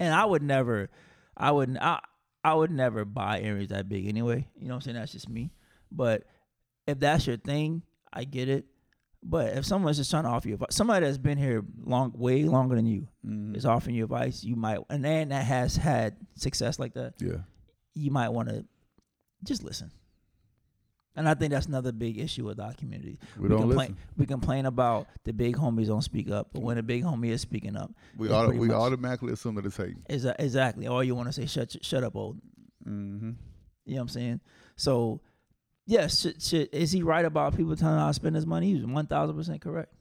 and I would never, I would I I would never buy earrings that big anyway. You know what I'm saying? That's just me. But if that's your thing, I get it. But if someone's just trying to offer you advice, somebody that's been here long, way longer than you, mm-hmm. is offering you advice, you might, and then that has had success like that. Yeah, you might want to just listen. And I think that's another big issue with our community. We, we don't complain, listen. We complain about the big homies don't speak up, but when a big homie is speaking up, we auto, we much, automatically assume that it's hate. Exa- exactly. Or you want to say, shut shut up, old. Mm-hmm. You know what I'm saying? So, yes, yeah, sh- sh- is he right about people telling him how to spend his money? He's one thousand percent correct.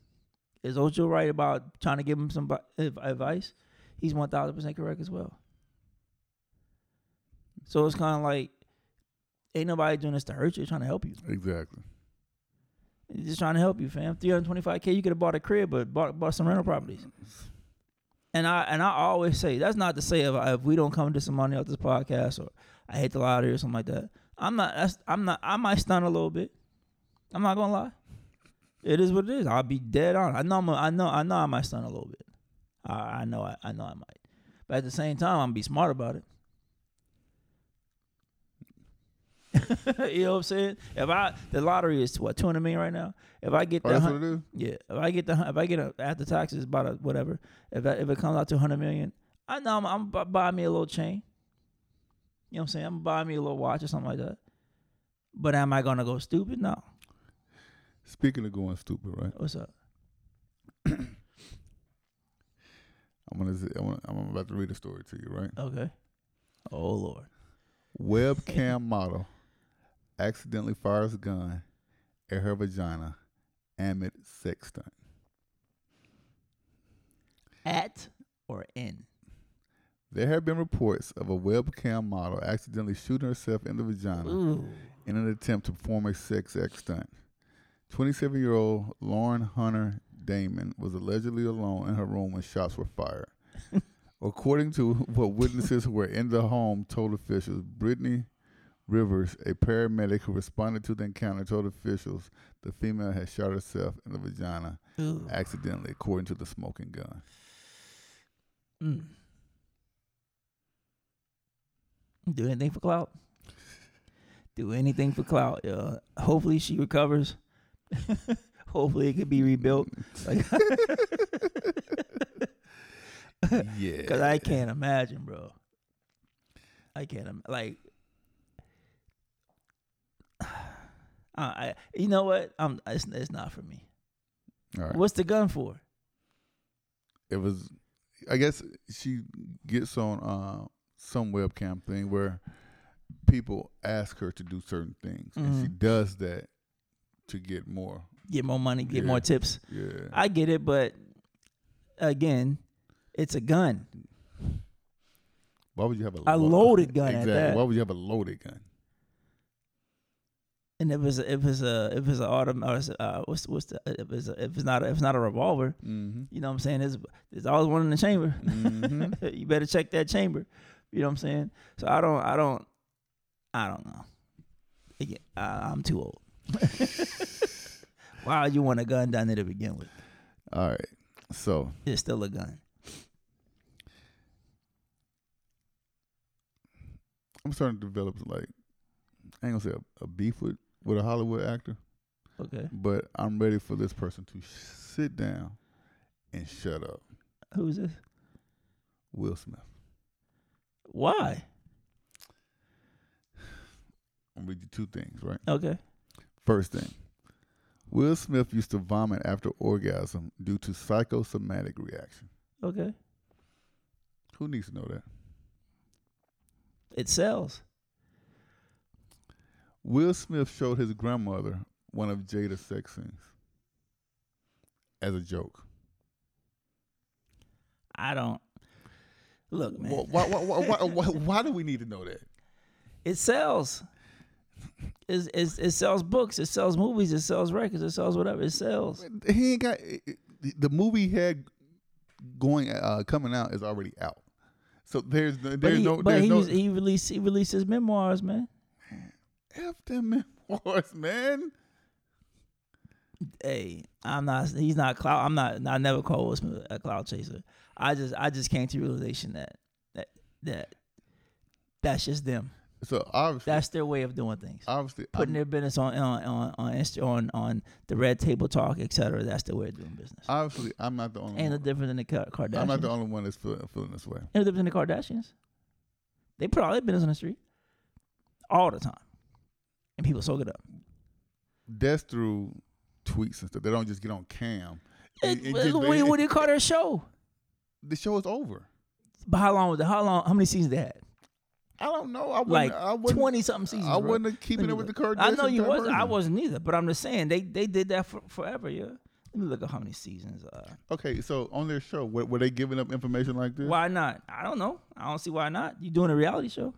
Is Ocho right about trying to give him some advice? He's one thousand percent correct as well. So it's kind of like, ain't nobody doing this to hurt you. They're trying to help you. Exactly. They're just trying to help you, fam. three hundred twenty-five thousand, you could have bought a crib, but bought, bought some rental properties. And I and I always say, that's not to say if, if we don't come to some money off this podcast or I hate the lottery or something like that. I'm not, that's, I'm not, I might stun a little bit. I'm not going to lie. It is what it is. I'll be dead on. I know I'm a, I know I know I might stun a little bit. I, I know I, I know I might. But at the same time, I'm going to be smart about it. You know what I'm saying? If I the lottery is what two hundred million right now. If I get oh, that, hun- what it is? yeah. If I get the if I get a, after taxes about a, whatever. If I, if it comes out to one hundred million, I know I'm, I'm b- buy me a little chain. You know what I'm saying? I'm buy me a little watch or something like that. But am I gonna go stupid? No. Speaking of going stupid, right? What's up? I'm gonna I'm about to read a story to you, right? Okay. Oh Lord. Webcam model accidentally fires a gun at her vagina amid sex stunt. At or in? There have been reports of a webcam model accidentally shooting herself in the vagina Ooh. in an attempt to perform a sex act stunt. twenty-seven-year-old Lauren Hunter Damon was allegedly alone in her room when shots were fired. According to what witnesses who were in the home told officials, Brittany Rivers, a paramedic who responded to the encounter, told officials the female had shot herself in the vagina Ooh. accidentally, according to the smoking gun. Mm. Do anything for clout. Do anything for clout. Uh, hopefully she recovers. Hopefully it could be rebuilt. Like yeah, cause I can't imagine, bro. I can't Im- like. Uh, I you know what? I'm it's, it's not for me. All right. What's the gun for? It was, I guess she gets on uh, some webcam thing where people ask her to do certain things, mm-hmm. and she does that to get more, get more money, get yeah. more tips. Yeah, I get it, but again. It's a gun. Why would you have a, a loaded gun? Exactly. At that. Why would you have a loaded gun? And if it's a, if it's a if it's an automatic, uh, what's what's the if it's a, if it's not a, if it's not a revolver, mm-hmm. you know what I'm saying? There's there's always one in the chamber. Mm-hmm. You better check that chamber. You know what I'm saying? So I don't I don't I don't know. Again, I, I'm too old. Why would you want a gun down there to begin with? All right, so it's still a gun. I'm starting to develop, like, I ain't gonna say a, a beef with, with a Hollywood actor. Okay. But I'm ready for this person to sh- sit down and shut up. Who's this? Will Smith. Why? I'm gonna read you two things, right? Okay. First thing, Will Smith used to vomit after orgasm due to psychosomatic reaction. Okay. Who needs to know that? It sells. Will Smith showed his grandmother one of Jada's sex scenes as a joke. I don't. Look, man. Why, why, why, why, why, why do we need to know that? It sells. It's, it's, it sells books. It sells movies. It sells records. It sells whatever. It sells. He ain't got it, the movie he had going uh, coming out is already out. So there's no, there's he, no, but he, no he released he released his memoirs, man. man. F them memoirs, man. Hey, I'm not. He's not cloud. I'm not. I never call Will Smith a cloud chaser. I just I just came to the realization that that that that's just them. So obviously that's their way of doing things. Obviously, putting I'm, their business on on on on, Insta, on on the red table talk, et cetera. That's their way of doing business. Obviously, I'm not the only. Ain't one. Ain't no different than the Kardashians. I'm not the only one that's feeling, feeling this way. Ain't no different than the Kardashians. They put all their business on the street all the time, and people soak it up. That's through tweets and stuff. They don't just get on cam. It, it, it just, what, it, what do you call their show? The show is over. But how long was it? How long? How many seasons they had? I don't know. I like I twenty something seasons. I bro. wasn't keeping it with the Kardashians. I know you wasn't. I wasn't either. But I'm just saying they, they did that for, forever. Yeah. Let me look at how many seasons. Uh, okay, so on their show, were, were they giving up information like this? Why not? I don't know. I don't see why not. You doing a reality show?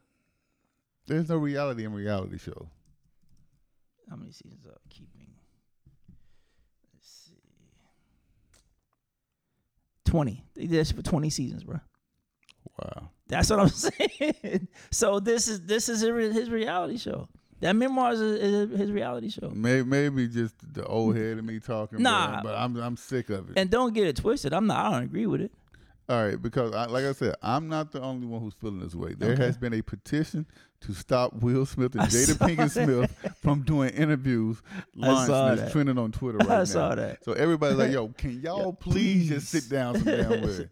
There's no reality in reality show. How many seasons are keeping? Let's see. twenty. They did this for twenty seasons, bro. Wow. That's what I'm saying. So this is this is his reality show. That memoirs is his reality show. Maybe, maybe just the old head of me talking. Nah, bro, but I'm I'm sick of it. And don't get it twisted. I'm not. I don't agree with it. All right, because I, like I said, I'm not the only one who's feeling this way. There okay. has been a petition to stop Will Smith and I Jada Pinkett Smith from doing interviews. Lawrence Smith that. Trending on Twitter right I now. I saw that. So everybody's like, "Yo, can y'all Yo, please, please just sit down some damn way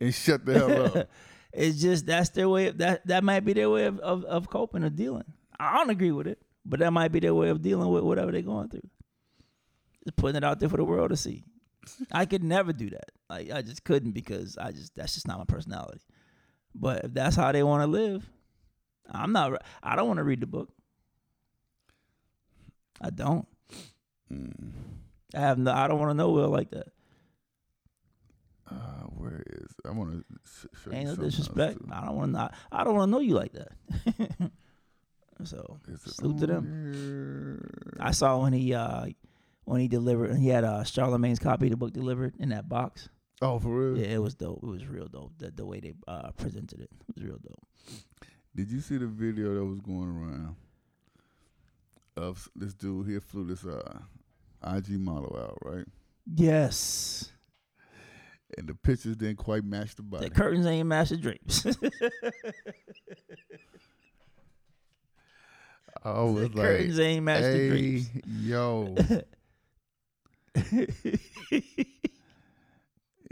and shut the hell up?" It's just that's their way. Of, that that might be their way of, of, of coping or dealing. I don't agree with it, but that might be their way of dealing with whatever they're going through. Just putting it out there for the world to see. I could never do that. Like I just couldn't because I just that's just not my personality. But if that's how they want to live, I'm not. I don't want to read the book. I don't. Mm. I have no. I don't want to know Will like that. Uh, where is I want to? Sh- Ain't no disrespect. I don't want to. I don't want to know you like that. So salute to them. Here? I saw when he uh, when he delivered, he had uh, Charlemagne's copy of the book delivered in that box. Oh, for real? Yeah, it was dope. It was real dope. The, the way they uh, presented it, it was real dope. Did you see the video that was going around of this dude here flew this uh, I G model out, right? Yes. And the pictures didn't quite match the body. The curtains ain't match the drapes. I was the like, curtains ain't matched hey, the drapes. Yo.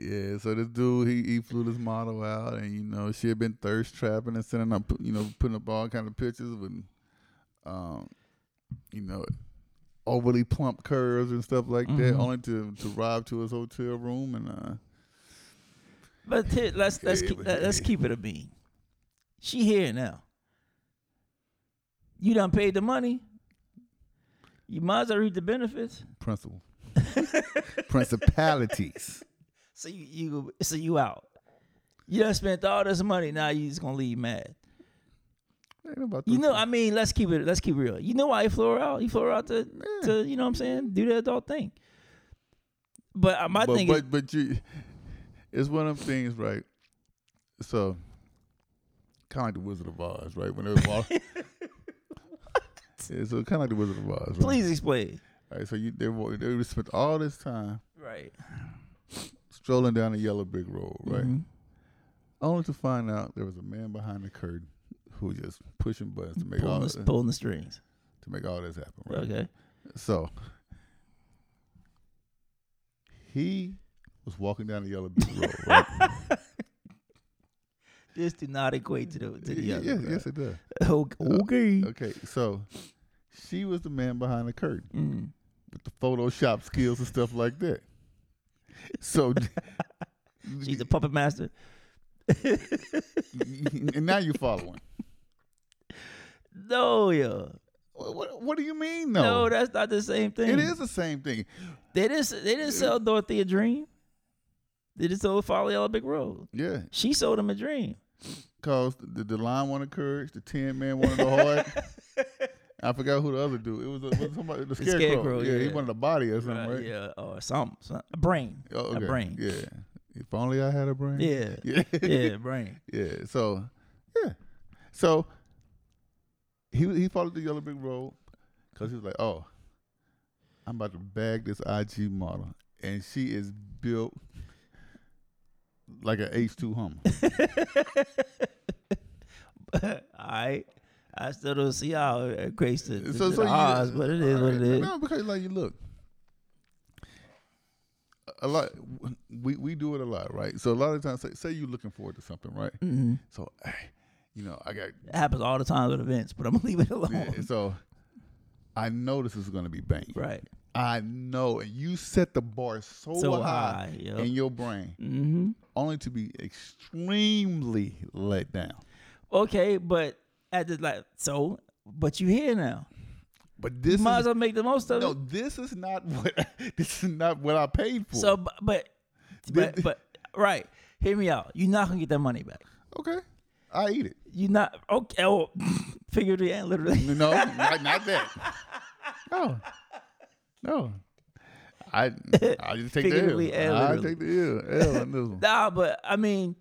Yeah, so this dude, he, he flew this model out, and, you know, she had been thirst trapping and sending up, you know, putting up all kind of pictures with, um, you know, overly plump curves and stuff like mm-hmm. that, only to, to rob to his hotel room. And uh, But t- let's, let's, yeah, keep, but, let's yeah. keep it a bean. She here now. You done paid the money. You might as well reap the benefits. Principal. Principalities. So you, you so you out. You done spent all this money. Now you just gonna leave mad. You know, I mean, let's keep it let's keep it real. You know why he flew her out? He flew her out to, to you know what I'm saying, do the adult thing. But my but, thing but, is but you it's one of them things, right? So kinda like the Wizard of Oz, right? When they walk Yeah, so kind of like the Wizard of Oz. Right? Please explain. All right, so you they they spent all this time, right, strolling down the yellow brick road, right, mm-hmm. only to find out there was a man behind the curtain who was just pushing buttons to make pulling all this, pulling the strings to make all this happen. Right? Okay, so he was walking down the yellow brick road. Right? This do not equate to the to the other. Yes, yes, it does. Okay. Uh, okay, so she was the man behind the curtain mm. with the Photoshop skills and stuff like that. So she's a puppet master. And now you're following. No, yo. What, what, what do you mean, though? No, that's not the same thing. It is the same thing. They didn't. They didn't sell Dorothea Dream. They just sold Folly Yellow Brick Road. Yeah, she sold him a dream. Cause the, the line wanted courage, the Tin Man wanted the heart. I forgot who the other dude. It was, a, was somebody the, the scarecrow. scarecrow yeah, yeah, he wanted a body or something, right? right? Yeah, or something, some, a brain. Oh, okay. A brain. Yeah. If only I had a brain. Yeah. Yeah. Yeah. Brain. Yeah. So, yeah. So he he followed the Yellow Brick Road because he was like, "Oh, I'm about to bag this I G model, and she is built like an H two Hummer." I, I still don't see how it equates to, to, so, to so the odds, but it is right, what it is. No, because like you look, a lot we, we do it a lot, right? So a lot of times, say, say you're looking forward to something, right? Mm-hmm. So, you know, I got it happens all the time with events, but I'm gonna leave it alone. Yeah, so I know this is gonna be banging, right? I know, and you set the bar so, so high, high yep. in your brain, mm-hmm. only to be extremely let down. Okay, but at the like so, but you here now. But this you might is, as well make the most of no, it. No, this is not what this is not what I paid for. So, but but but, but right, hear me out. You're not gonna get that money back. Okay, I eat it. You're not okay. Well, figuratively and literally. No, not, not that. No, no. I I just take the L. I take the L. L on this one. Nah, but I mean,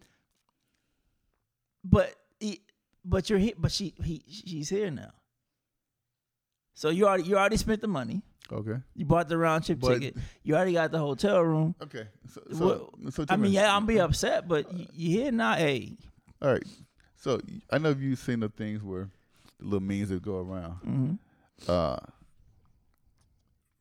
but but you're here. But she he she's here now. So you already you already spent the money. Okay. You bought the round trip ticket. You already got the hotel room. Okay. So, so, well, so I mean, yeah, I'm be upset, but uh, you here now, hey. All right. So I know you've seen the things where the little memes that go around. Mm-hmm. Uh,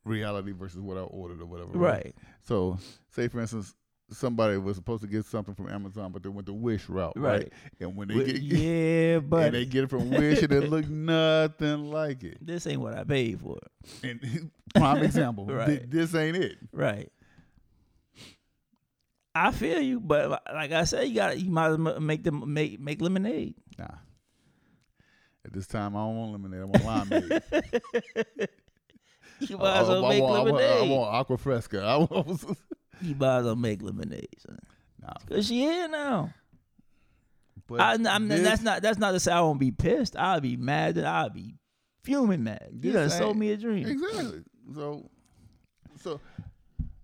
reality versus what I ordered or whatever. Right. right. So say for instance, somebody was supposed to get something from Amazon, but they went the Wish route, right? right? And when they get yeah, but they get it from Wish, and it look nothing like it. This ain't what I paid for. And prime example, right. this, this ain't it, right? I feel you, but like I said, you got you might as well make them make make lemonade. Nah, at this time I don't want lemonade. I want limeade. You might as well I, I, make I want, lemonade. I want, I want aqua fresca. I want. You might as well make lemonade, son. Nah, cause she here now. But I, I mean, this, that's not that's not to say I won't be pissed. I'll be mad. That I'll be fuming mad. You done sold me a dream. Exactly. So, so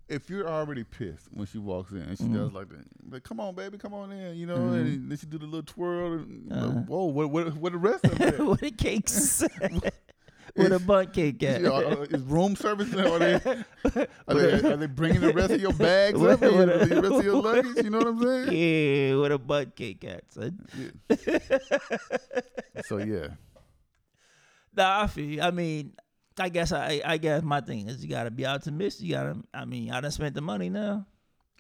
if you're already pissed when she walks in and she mm-hmm. does like that, like come on, baby, come on in, you know, mm-hmm. and then she do the little twirl. And, uh-huh. like, whoa, what what what the rest of it? What the cakes? With a butt cake at? You know, is room service now? Are they, are, they, are they bringing the rest of your bags up? The rest of your luggage? You know what I'm saying? Yeah, with a butt cake at, son. Yeah. So, yeah. Nah, I feel I mean, I guess I I guess my thing is you got to be optimistic. You got to, I mean, I done spent the money now.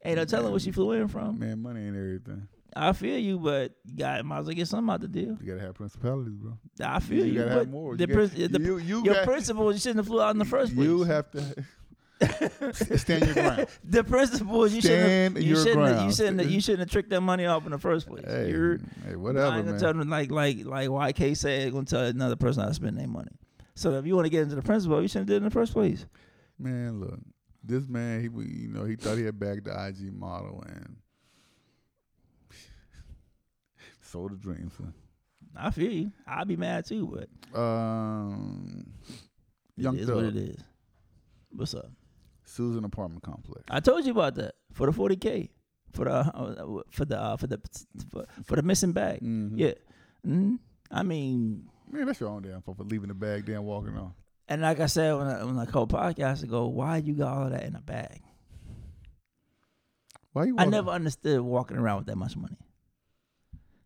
Ain't no telling where she flew in from. Man, money ain't everything. I feel you, but you got might as well get something out the deal. You gotta have principalities, bro. I feel you. You gotta have more. The you prin- got, the, you, you your got, principles you shouldn't have flew out in the first place. You have to stand your ground. The principles you shouldn't have, you shouldn't have, you shouldn't have, you shouldn't have tricked that money off in the first place. Hey, You're, hey whatever. I ain't gonna man. tell them like like like Y K said. Gonna tell another person how to spend their money. So if you want to get into the principle, you shouldn't have did it in the first place. Man, look, this man, he you know he thought he had bagged the I G model and. Sold a dream, son. I feel you. I'll be mad too, but um, young it is thug. What it is. What's up? Susan apartment complex. I told you about that for the forty k for the uh, for the uh, for the for, for the missing bag. Mm-hmm. Yeah, mm-hmm. I mean, man, that's your own damn fault for leaving the bag, then walking off. And like I said when I, when I called podcast ago, why you got all of that in a bag? Why you? I never on? understood walking around with that much money.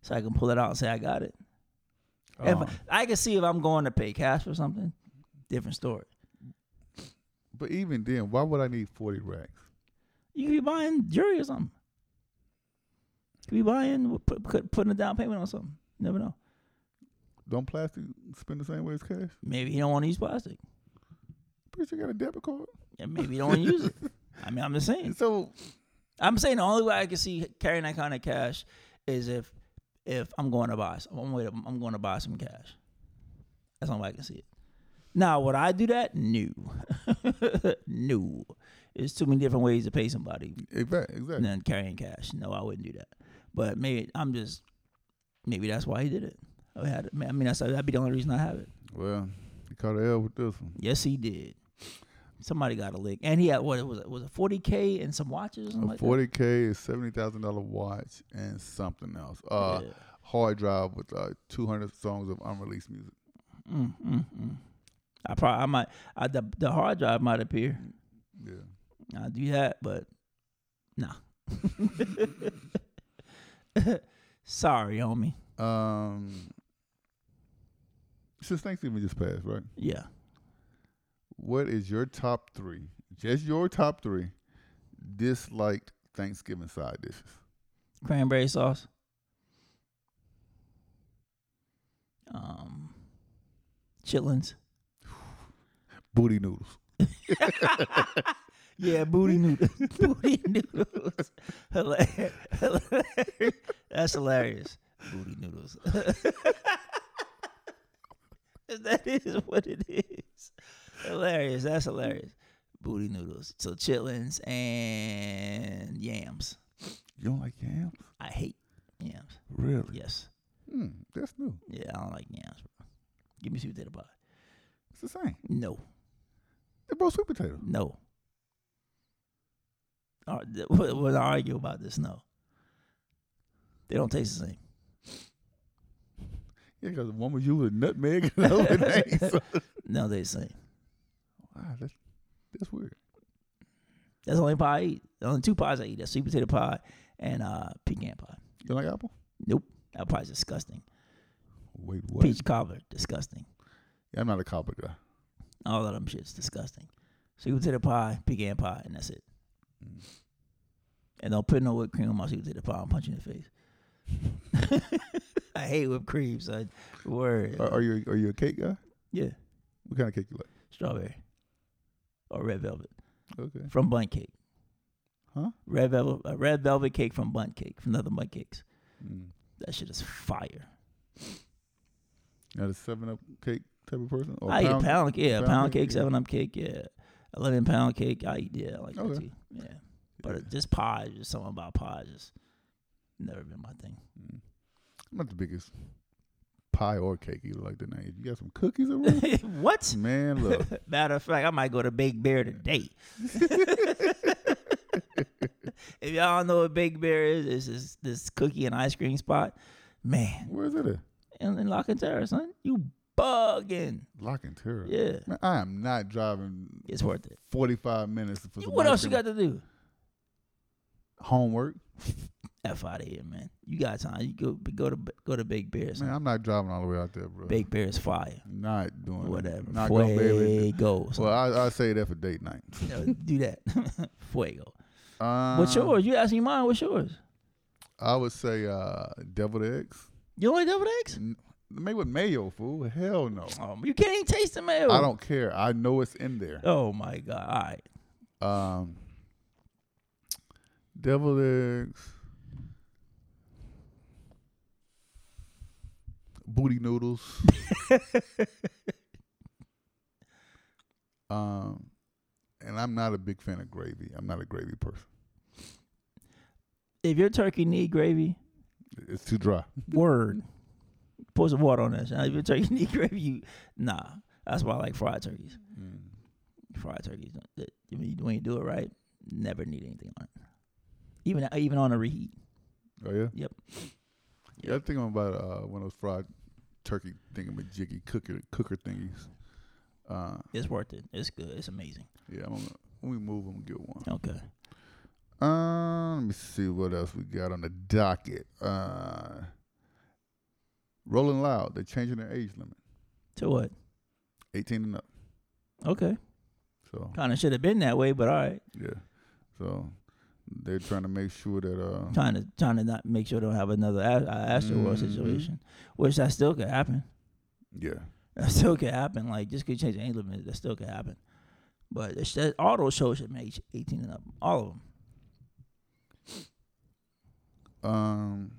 So I can pull it out and say I got it. Uh, if I, I can see if I'm going to pay cash for something, different story. But even then, why would I need forty racks? You could be buying jewelry or something. You could be buying, put, putting a down payment on something. You never know. Don't plastic spend the same way as cash? Maybe you don't want to use plastic. But you got a debit card. Yeah, maybe you don't want to use it. I mean, I'm just saying. So, I'm saying the only way I can see carrying that kind of cash is if. If I'm going to buy, some, I'm, wait, I'm going to buy some cash. That's the only way I can see it. Now, would I do that? No, no. There's too many different ways to pay somebody. Exactly. Exactly. Than carrying cash. No, I wouldn't do that. But maybe I'm just. Maybe that's why he did it. I had. I mean, that's that'd be the only reason I have it. Well, he caught an L with this one. Yes, he did. Somebody got a lick, and he had what it was. It was a forty k and some watches. Or something a forty k like is seventy thousand dollar watch and something else. Uh, yeah. Hard drive with uh, two hundred songs of unreleased music. Mm, mm, mm. I probably I might I, the the hard drive might appear. Yeah, I do that, but nah. Sorry, homie. Um, since Thanksgiving just passed, right? Yeah. What is your top three, just your top three, disliked Thanksgiving side dishes? Cranberry sauce. Um, chitlins. Booty noodles. Yeah, booty noodles. Booty noodles. Hilarious. Hilarious. That's hilarious. Booty noodles. That is what it is. Hilarious. That's hilarious. Booty noodles. So chitlins and yams. You don't like yams? I hate yams. Really? Yes. Hmm. That's new. Yeah, I don't like yams, bro. Give me sweet potato pie. It's the same. No. They're both sweet potato. No. All right, we'll argue about this. No. They don't taste the same. Yeah, because one was using nutmeg and the other thing. So. No, they the same. Wow, that's, that's weird. That's the only pie I eat. The only two pies I eat. That's sweet potato pie and uh, pecan pie. You don't like apple? Nope. Apple pie is disgusting. Wait, what? Peach cobbler, disgusting. Yeah, I'm not a cobbler guy. All of them shit's disgusting. Sweet potato pie, pecan pie, and that's it. Mm. And don't put no whipped cream on my sweet potato pie. I'll punch you in the face. I hate whipped cream, so I word. Are, are you are you a cake guy? Yeah. What kind of cake you like? Strawberry. Or red velvet. Okay. From Bundt Cake. Huh? Red velvet uh, red velvet cake from Bundt Cake, from other Bundt Cakes. Mm. That shit is fire. Now the seven up cake type of person? Or I pound, eat pound cake, yeah, pound, pound cake, cake, seven up cake, yeah. Eleven pound cake, I eat yeah, I like okay. that too. Yeah. yeah. But yeah. just pie, just something about pie, just never been my thing. Mm. I'm not the biggest pie or cake either like that. Now, you got some cookies over there? What? Man, look. Matter of fact, I might go to Big Bear today. If y'all don't know what Big Bear is, it's this, this cookie and ice cream spot. Man. Where is it at? In, in La Quintura, son. You bugging. La Quintura? Yeah. Man, I am not driving. It's worth it. forty-five minutes. For what else cream. You got to do? Homework. F out of here, man. You got time. You go go to go to Big Bear. Man, I'm not driving all the way out there, bro. Big Bear is fire. Not doing whatever. That. Not Fuego. Well, I I say that for date night. No, do that. Fuego. Um, what's yours? You asking mine? What's yours? I would say uh, deviled eggs. You don't like deviled eggs? N- Made with mayo, fool. Hell no. Um, you can't even taste the mayo. I don't care. I know it's in there. Oh my god. All right. Um, deviled eggs. Booty noodles. um, and I'm not a big fan of gravy. I'm not a gravy person. If your turkey need gravy, it's too dry. Word. Pour some water on that. If your turkey need gravy, you, nah. That's why I like fried turkeys. Mm. Fried turkeys. I mean, when you do it right, never need anything on it. Even even on a reheat. Oh yeah. Yep. Yeah, I think I'm about uh, one of those fried turkey thingamajiggy cooker cooker thingies. Uh, it's worth it. It's good. It's amazing. Yeah, I'm gonna, when we move, I'm gonna get one. Okay. Uh, let me see what else we got on the docket. Uh, Rolling Loud. They're changing their age limit. To what? eighteen and up. Okay. So kind of should have been that way, but all right. Yeah. So. They're trying to make sure that uh, trying to trying to not make sure they don't have another Astro World mm-hmm. situation, which that still could happen. Yeah, that still could happen. Like just could change the age limit. That still could happen. But it's that all those shows should make eighteen and up. All of them. Um,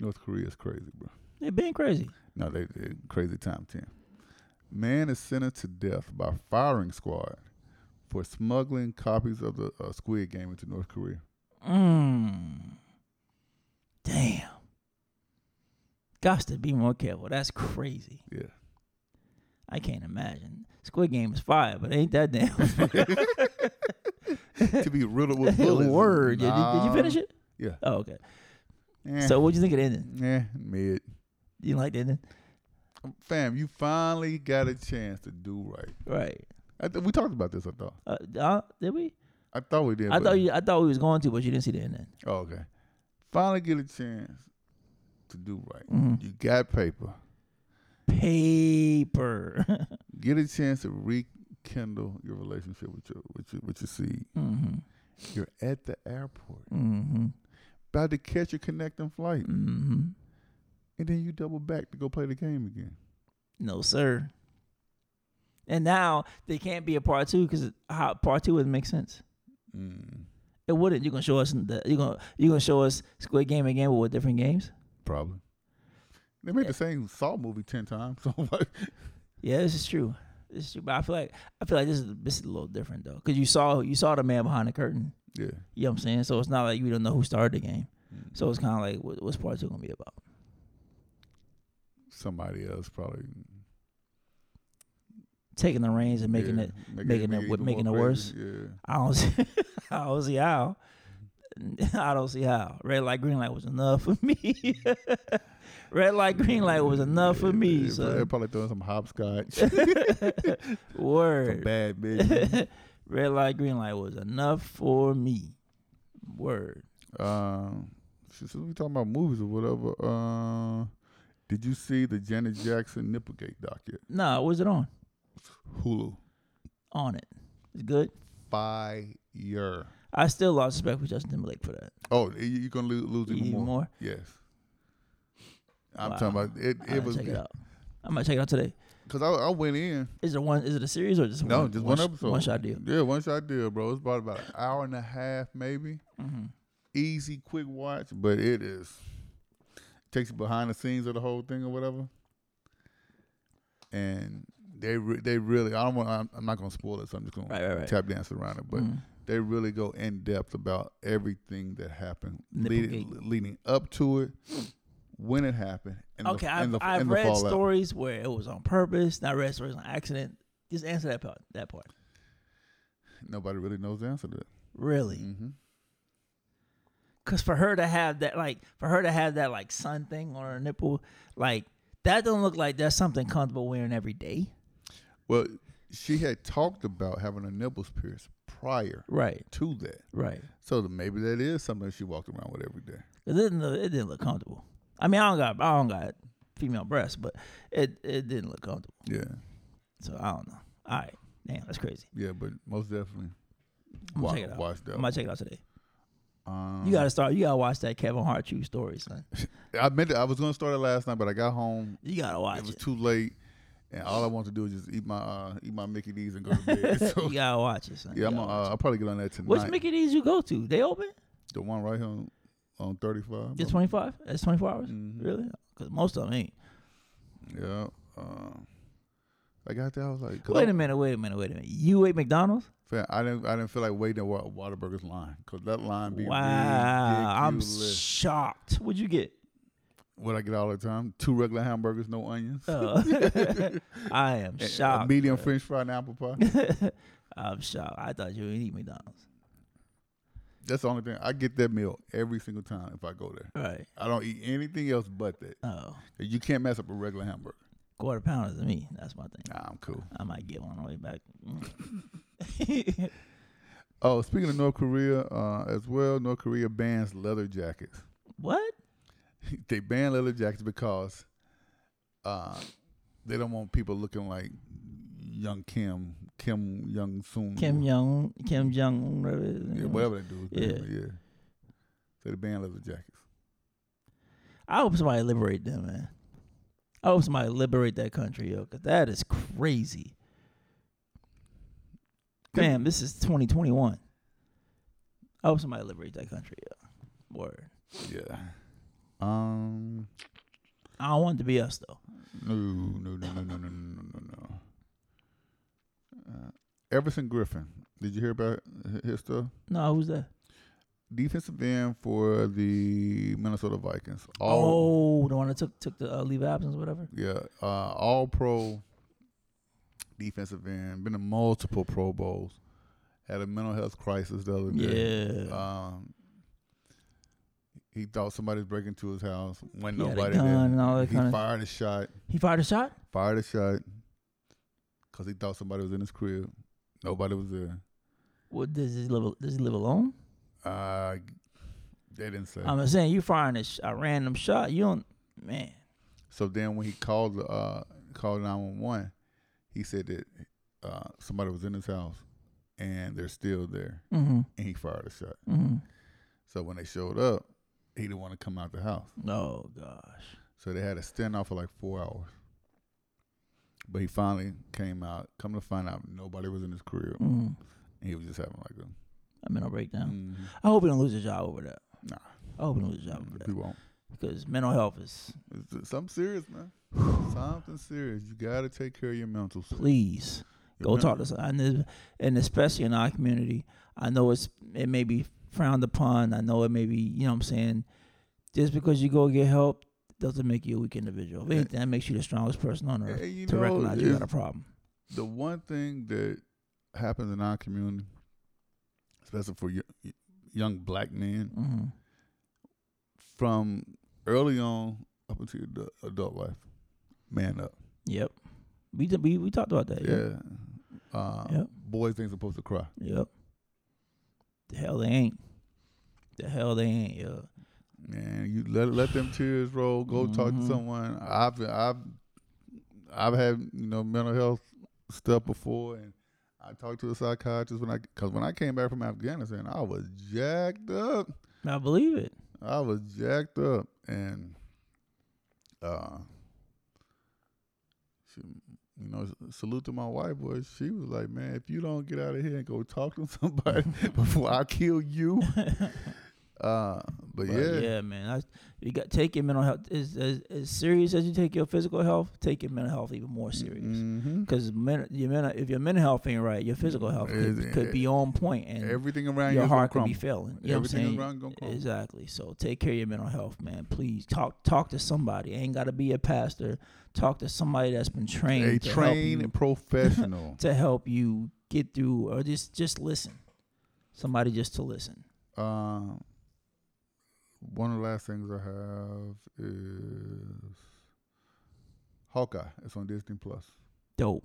North Korea is crazy, bro. They've been crazy. No, they they're crazy time ten. Man is sentenced to death by firing squad for smuggling copies of the uh, Squid Game into North Korea. Mm. Damn. Gots to be more careful. That's crazy. Yeah. I can't imagine. Squid Game is fire, but ain't that damn to be riddled with bullets. Word. Nah. Did, did you finish it? Yeah. Oh, okay. Eh. So what'd you think of the ending? Eh, mid. You like the ending? Fam, you finally got a chance to do right. Right. I th- we talked about this, I thought. Uh, uh, did we? I thought we did. I thought you, I thought we was going to, but you didn't see the end. Oh, okay. Finally get a chance to do right. Mm-hmm. You got paper. Paper. Get a chance to rekindle your relationship with your with your, with your seed. Mm-hmm. You're at the airport. Mm-hmm. About to catch your connecting flight. Mm-hmm. And then you double back to go play the game again. No, sir. And now they can't be a part two because part two wouldn't make sense. Mm. It wouldn't. You're gonna show us the, you're gonna you're gonna show us Squid Game again with different games. Probably. They made yeah. the same Saw movie ten times. So like, Yeah, this is true. This is true. But I feel like I feel like this is this is a little different though, because you saw you saw the man behind the curtain. Yeah, you know what I'm saying. So it's not like you don't know who started the game. Mm-hmm. So it's kind of like, what, what's part two gonna be about? Somebody else probably taking the reins and making yeah, it make making it, it, it making it worse. Yeah. I don't see, I don't see how. I don't see how. Red light, green light was enough for me. Red light, green light was enough yeah, for me. They're so. Probably throwing some hopscotch. Word. Some bad bitch. Red light, green light was enough for me. Word. Um, since we talking about movies or whatever, uh, did you see the Janet Jackson Nipplegate doc yet? Nah, was it on? Hulu. On it. It's good. Fire. I still lost respect for Justin Timberlake for that. Oh, you're gonna lose, lose even, even more. more? Yes. I'm wow. talking about it. It was. Check it out. I'm gonna check it out today. Cause I, I went in. Is it one? Is it a series or just no, one? No, just one, one episode. Sh- one shot deal. Yeah, one shot deal, bro. It's about about an hour and a half, maybe. Mm-hmm. Easy, quick watch, but it is takes you behind the scenes of the whole thing or whatever. And they re- they really. I don't want. I'm, I'm not gonna spoil it. So I'm just gonna right, right, right. tap dance around it, but. Mm-hmm. They really go in depth about everything that happened lead, leading up to it, when it happened. And okay, the, I've, and the, I've and the read fallout. Stories where it was on purpose, not read stories on accident. Just answer that part. That part. Nobody really knows the answer to that. Really? Mm-hmm. Because for her to have that, like, for her to have that, like, sun thing on her nipple, like, that don't look like that's something comfortable wearing every day. Well, she had talked about having her nipples pierced. Prior right. to that. Right. So the, maybe that is something she walked around with every day. It didn't look, it didn't look comfortable. I mean, I don't got I don't got female breasts, but it, it didn't look comfortable. Yeah. So I don't know. All right. Damn, that's crazy. Yeah, but most definitely I'm watch, check it out. watch that. I'm going to check it out today. Um, you got to start. You got to watch that Kevin Hart True Story, son. I meant to, I was going to start it last night, but I got home. You got to watch it. It was too late. And all I want to do is just eat my uh, eat my Mickey D's and go to bed. So, you gotta watch it, son. Yeah, I'm. Uh, I'll probably get on that tonight. Which Mickey D's you go to? They open? The one right here on, on thirty-five. It's twenty-five. That's twenty-four hours. Mm-hmm. Really? Because most of them ain't. Yeah. Uh, I got there. I was like, wait a minute, wait a minute, wait a minute. You ate McDonald's? Fam, I didn't. I didn't feel like waiting at Whataburger's line because that line be wow. Ridiculous. I'm shocked. What'd you get? What I get all the time, two regular hamburgers, no onions. Oh. I am and shocked. A medium bro. French fry and apple pie. I'm shocked. I thought you didn't eat McDonald's. That's the only thing. I get that meal every single time if I go there. Right. I don't eat anything else but that. Oh. You can't mess up a regular hamburger. Quarter pounders to me. That's my thing. Nah, I'm cool. I might get one on the way back. Oh, speaking of North Korea uh, as well, North Korea bans leather jackets. What? They ban leather jackets because uh, they don't want people looking like young Kim, Kim Young Soon, Kim Young, Kim Jong, whatever. Yeah, whatever they do. Yeah, name, yeah. So they ban leather jackets. I hope somebody liberate them, man. I hope somebody liberate that country, yo, because that is crazy. Damn, this is twenty twenty-one. I hope somebody liberate that country, yo. Word. Yeah. Um, I don't want it to be us though. No, no, no, no, no, no, no, no, no. Uh, Everson Griffin, did you hear about his stuff? No, who's that? Defensive end for the Minnesota Vikings. All, oh, the one that took took the uh, leave of absence, or whatever. Yeah, uh, all pro defensive end. Been to multiple Pro Bowls. Had a mental health crisis the other day. Yeah. Um. He thought somebody was breaking into his house. When he nobody there, and all that he kind fired of... a shot. He fired a shot. Fired a shot because he thought somebody was in his crib. Nobody was there. Well, does he live? Does he live alone? Uh, they didn't say. I'm just saying you firing a, sh- a random shot. You don't, man. So then when he called uh called nine one one, he said that uh, somebody was in his house and they're still there, mm-hmm. and he fired a shot. Mm-hmm. So when they showed up. He didn't want to come out the house. Oh, gosh. So they had a standoff for like four hours. But he finally came out. Come to find out, nobody was in his crib. Mm-hmm. And he was just having like a... I mean, a breakdown. Mm-hmm. I hope he don't lose his job over that. Nah. I hope he don't lose his job over that. He won't. Because mental health is... It's something serious, man. Something I'm serious. You got to take care of your mental state. Please. Your go mental. Talk to someone. And especially in our community, I know it's it may be frowned upon. I know it may be, you know what I'm saying, just because you go get help doesn't make you a weak individual. If anything, that makes you the strongest person on earth to know, recognize you got a problem. The one thing that happens in our community, especially for y- young black men, mm-hmm. from early on up until the adult life, man up. Yep. We did, we, we talked about that. Yeah. yeah. Uh, yep. Boys ain't supposed to cry. Yep. The hell they ain't. The hell they ain't, yeah. Man, you let let them tears roll. Go mm-hmm. talk to someone. I've I've I've had you know mental health stuff before, and I talked to a psychiatrist when I because when I came back from Afghanistan, I was jacked up. I believe it. I was jacked up, and uh, she, you know, salute to my wife was she was like, man, if you don't get out of here and go talk to somebody before I kill you. Uh, but, but yeah, yeah, man. I, you got take your mental health as, as as serious as you take your physical health. Take your mental health even more serious because mm-hmm. men, your mental if your mental health ain't right, your physical health could, it, could be on point, and everything around your heart could be failing. You everything know what I'm saying? Around exactly. So take care of your mental health, man. Please talk talk to somebody. Ain't got to be a pastor. Talk to somebody that's been trained, a trained professional to help you get through, or just just listen. Somebody just to listen. Um. Uh, One of the last things I have is Hawkeye. It's on Disney Plus. Dope.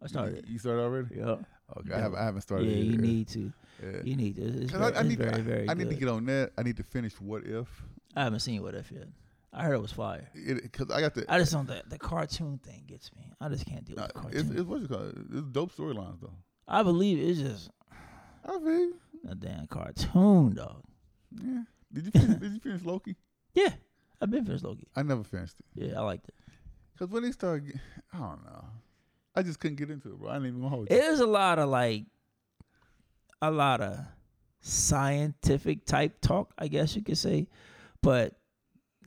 I started. You, you started already? Yeah. Okay. I, have, I haven't started. Yeah, it you yet. Need to. Yeah. You need to. It's, very, I, I it's need, very, very. I, I need to get on that. I need to finish What If. I haven't seen What If yet. I heard it was fire. It, Cause I got the. I just don't. The, the cartoon thing gets me. I just can't deal nah, with the cartoon. It's, it's what's it called? It's dope storylines though. I believe it's just. I mean. A damn cartoon dog. Yeah. Did you finish, did you finish Loki? Yeah, I've been finished Loki. I never finished it. Yeah, I liked it. Cause when they started, I don't know. I just couldn't get into it, bro. I didn't even hold it. There's a lot of like, a lot of scientific type talk, I guess you could say, but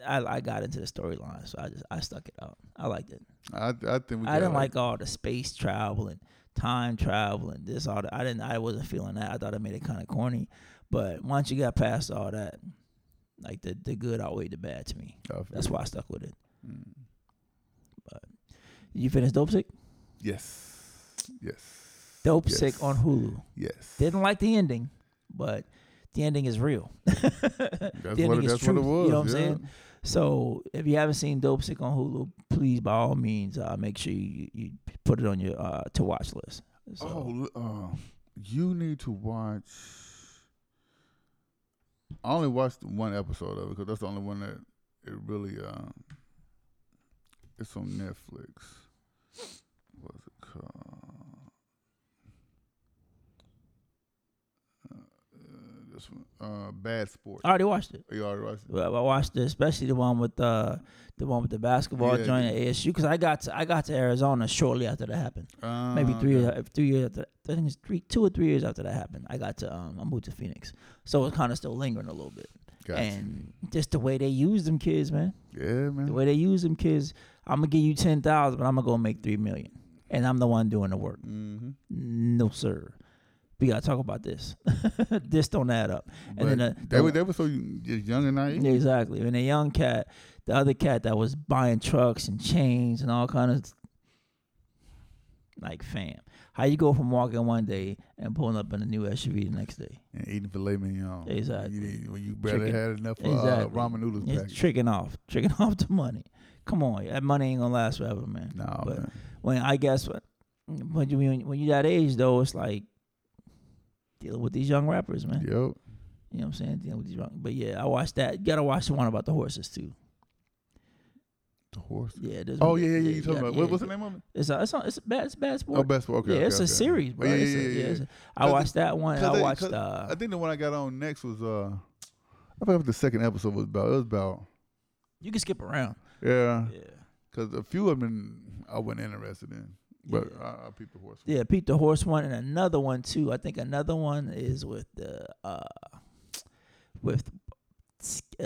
I, I got into the storyline, so I just I stuck it out. I liked it. I I think we I didn't like, like all the space travel and time travel and this all that. I didn't. I wasn't feeling that. I thought it made it kind of corny. But once you got past all that, like the, the good outweighed the bad to me. That's why I stuck with it. Mm. But you finished Dope Sick? Yes. Yes. Dope yes. Sick on Hulu. Yes. Didn't like the ending, but the ending is real. That's, the ending what, is that's truth, what it was. You know what yeah. I'm saying? So if you haven't seen Dope Sick on Hulu, please, by all means, uh, make sure you, you put it on your uh, to watch list. So, oh, uh, you need to watch... I only watched one episode of it because that's the only one that it really, um, it's on Netflix. What's it called? Uh, uh, this one, uh, Bad Sports. I already watched it. You already watched it? Well, I watched it, especially the one with uh, the one with the basketball yeah, joint at A S U because I got to, I got to Arizona shortly after that happened. Uh, Maybe three okay. three years after that. I think it's three, two or three years after that happened. I got to, um, I moved to Phoenix, so it's kind of still lingering a little bit. Gotcha. And just the way they use them kids, man. Yeah, man. The way they use them kids, I'm gonna give you ten thousand, but I'm gonna go make three million, and I'm the one doing the work. Mm-hmm. No sir, we gotta talk about this. This don't add up. And but then the, they, the, were, they were so young and naive. Exactly. And the young cat, the other cat that was buying trucks and chains and all kind of. Like, fam, how you go from walking one day and pulling up in a new S U V the next day? And eating filet mignon. Exactly. You, when you barely tricking, had enough for exactly. uh, ramen noodles back. It's tricking off. Tricking off the money. Come on. That money ain't going to last forever, man. No, nah, but man. When I guess when you when you that age, though, it's like dealing with these young rappers, man. Yep. You know what I'm saying? Dealing with these young. But, yeah, I watched that. You got to watch the one about the horses, too. The horse. Yeah. Oh yeah, yeah, yeah. You talking about yeah, what's the name of it? It's a, it's a, it's a bad, it's bad sport. Oh, bad sport. Okay. Yeah, okay, it's okay. a series, bro. Yeah, yeah, yeah. yeah, yeah. yeah I watched the, that one. I they, watched. Uh, I think the one I got on next was. Uh, I forgot what the second episode was about. It was about. You can skip around. Yeah. Yeah. Because a few of them I wasn't interested in, but yeah. I, I peeped the horse. One. Yeah, peeped the horse one and another one too. I think another one is with the uh, with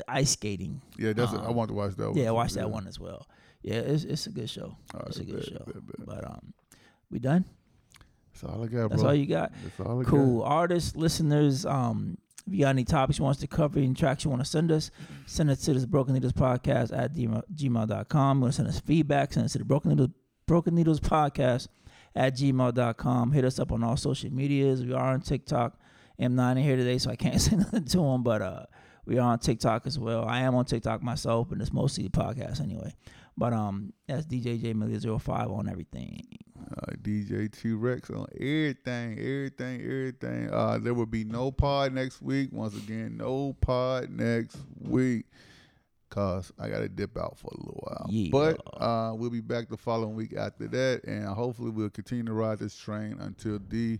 ice skating. Yeah, that's um, a, I want to watch that one. Yeah, watch that yeah. one as well. Yeah, it's it's a good show. Right, it's a good bet, show. Bet, bet. But um, we done? That's all I got, bro. That's all you got? That's all I cool. got. Cool. Artists, listeners, um, if you got any topics you want us to cover, any tracks you want to send us, send it to this Broken Needles Podcast at gmail dot com. You want to send us feedback, send it to the Broken Needles, Broken Needles Podcast at gmail dot com. Hit us up on all social medias. We are on TikTok. M nine in here today, so I can't say nothing to him, but uh, we are on TikTok as well. I am on TikTok myself, and it's mostly the podcast anyway. But um, that's D J J Miller zero five on everything. Uh, D J T-Rex on everything, everything, everything. Uh, there will be no pod next week. Once again, no pod next week because I got to dip out for a little while. Yeah. But uh, we'll be back the following week after that, and hopefully we'll continue to ride this train until the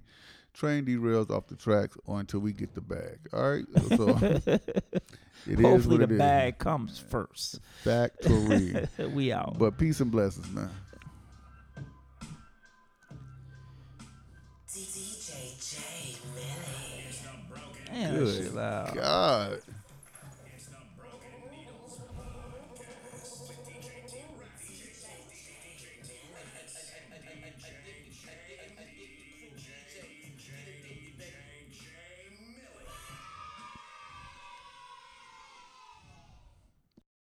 train derails off the tracks or until we get the bag. All right? So it hopefully is what the it bag is. Comes first. Back to read. We out. But peace and blessings, man. D J J Millie. Damn, good. That shit loud. God.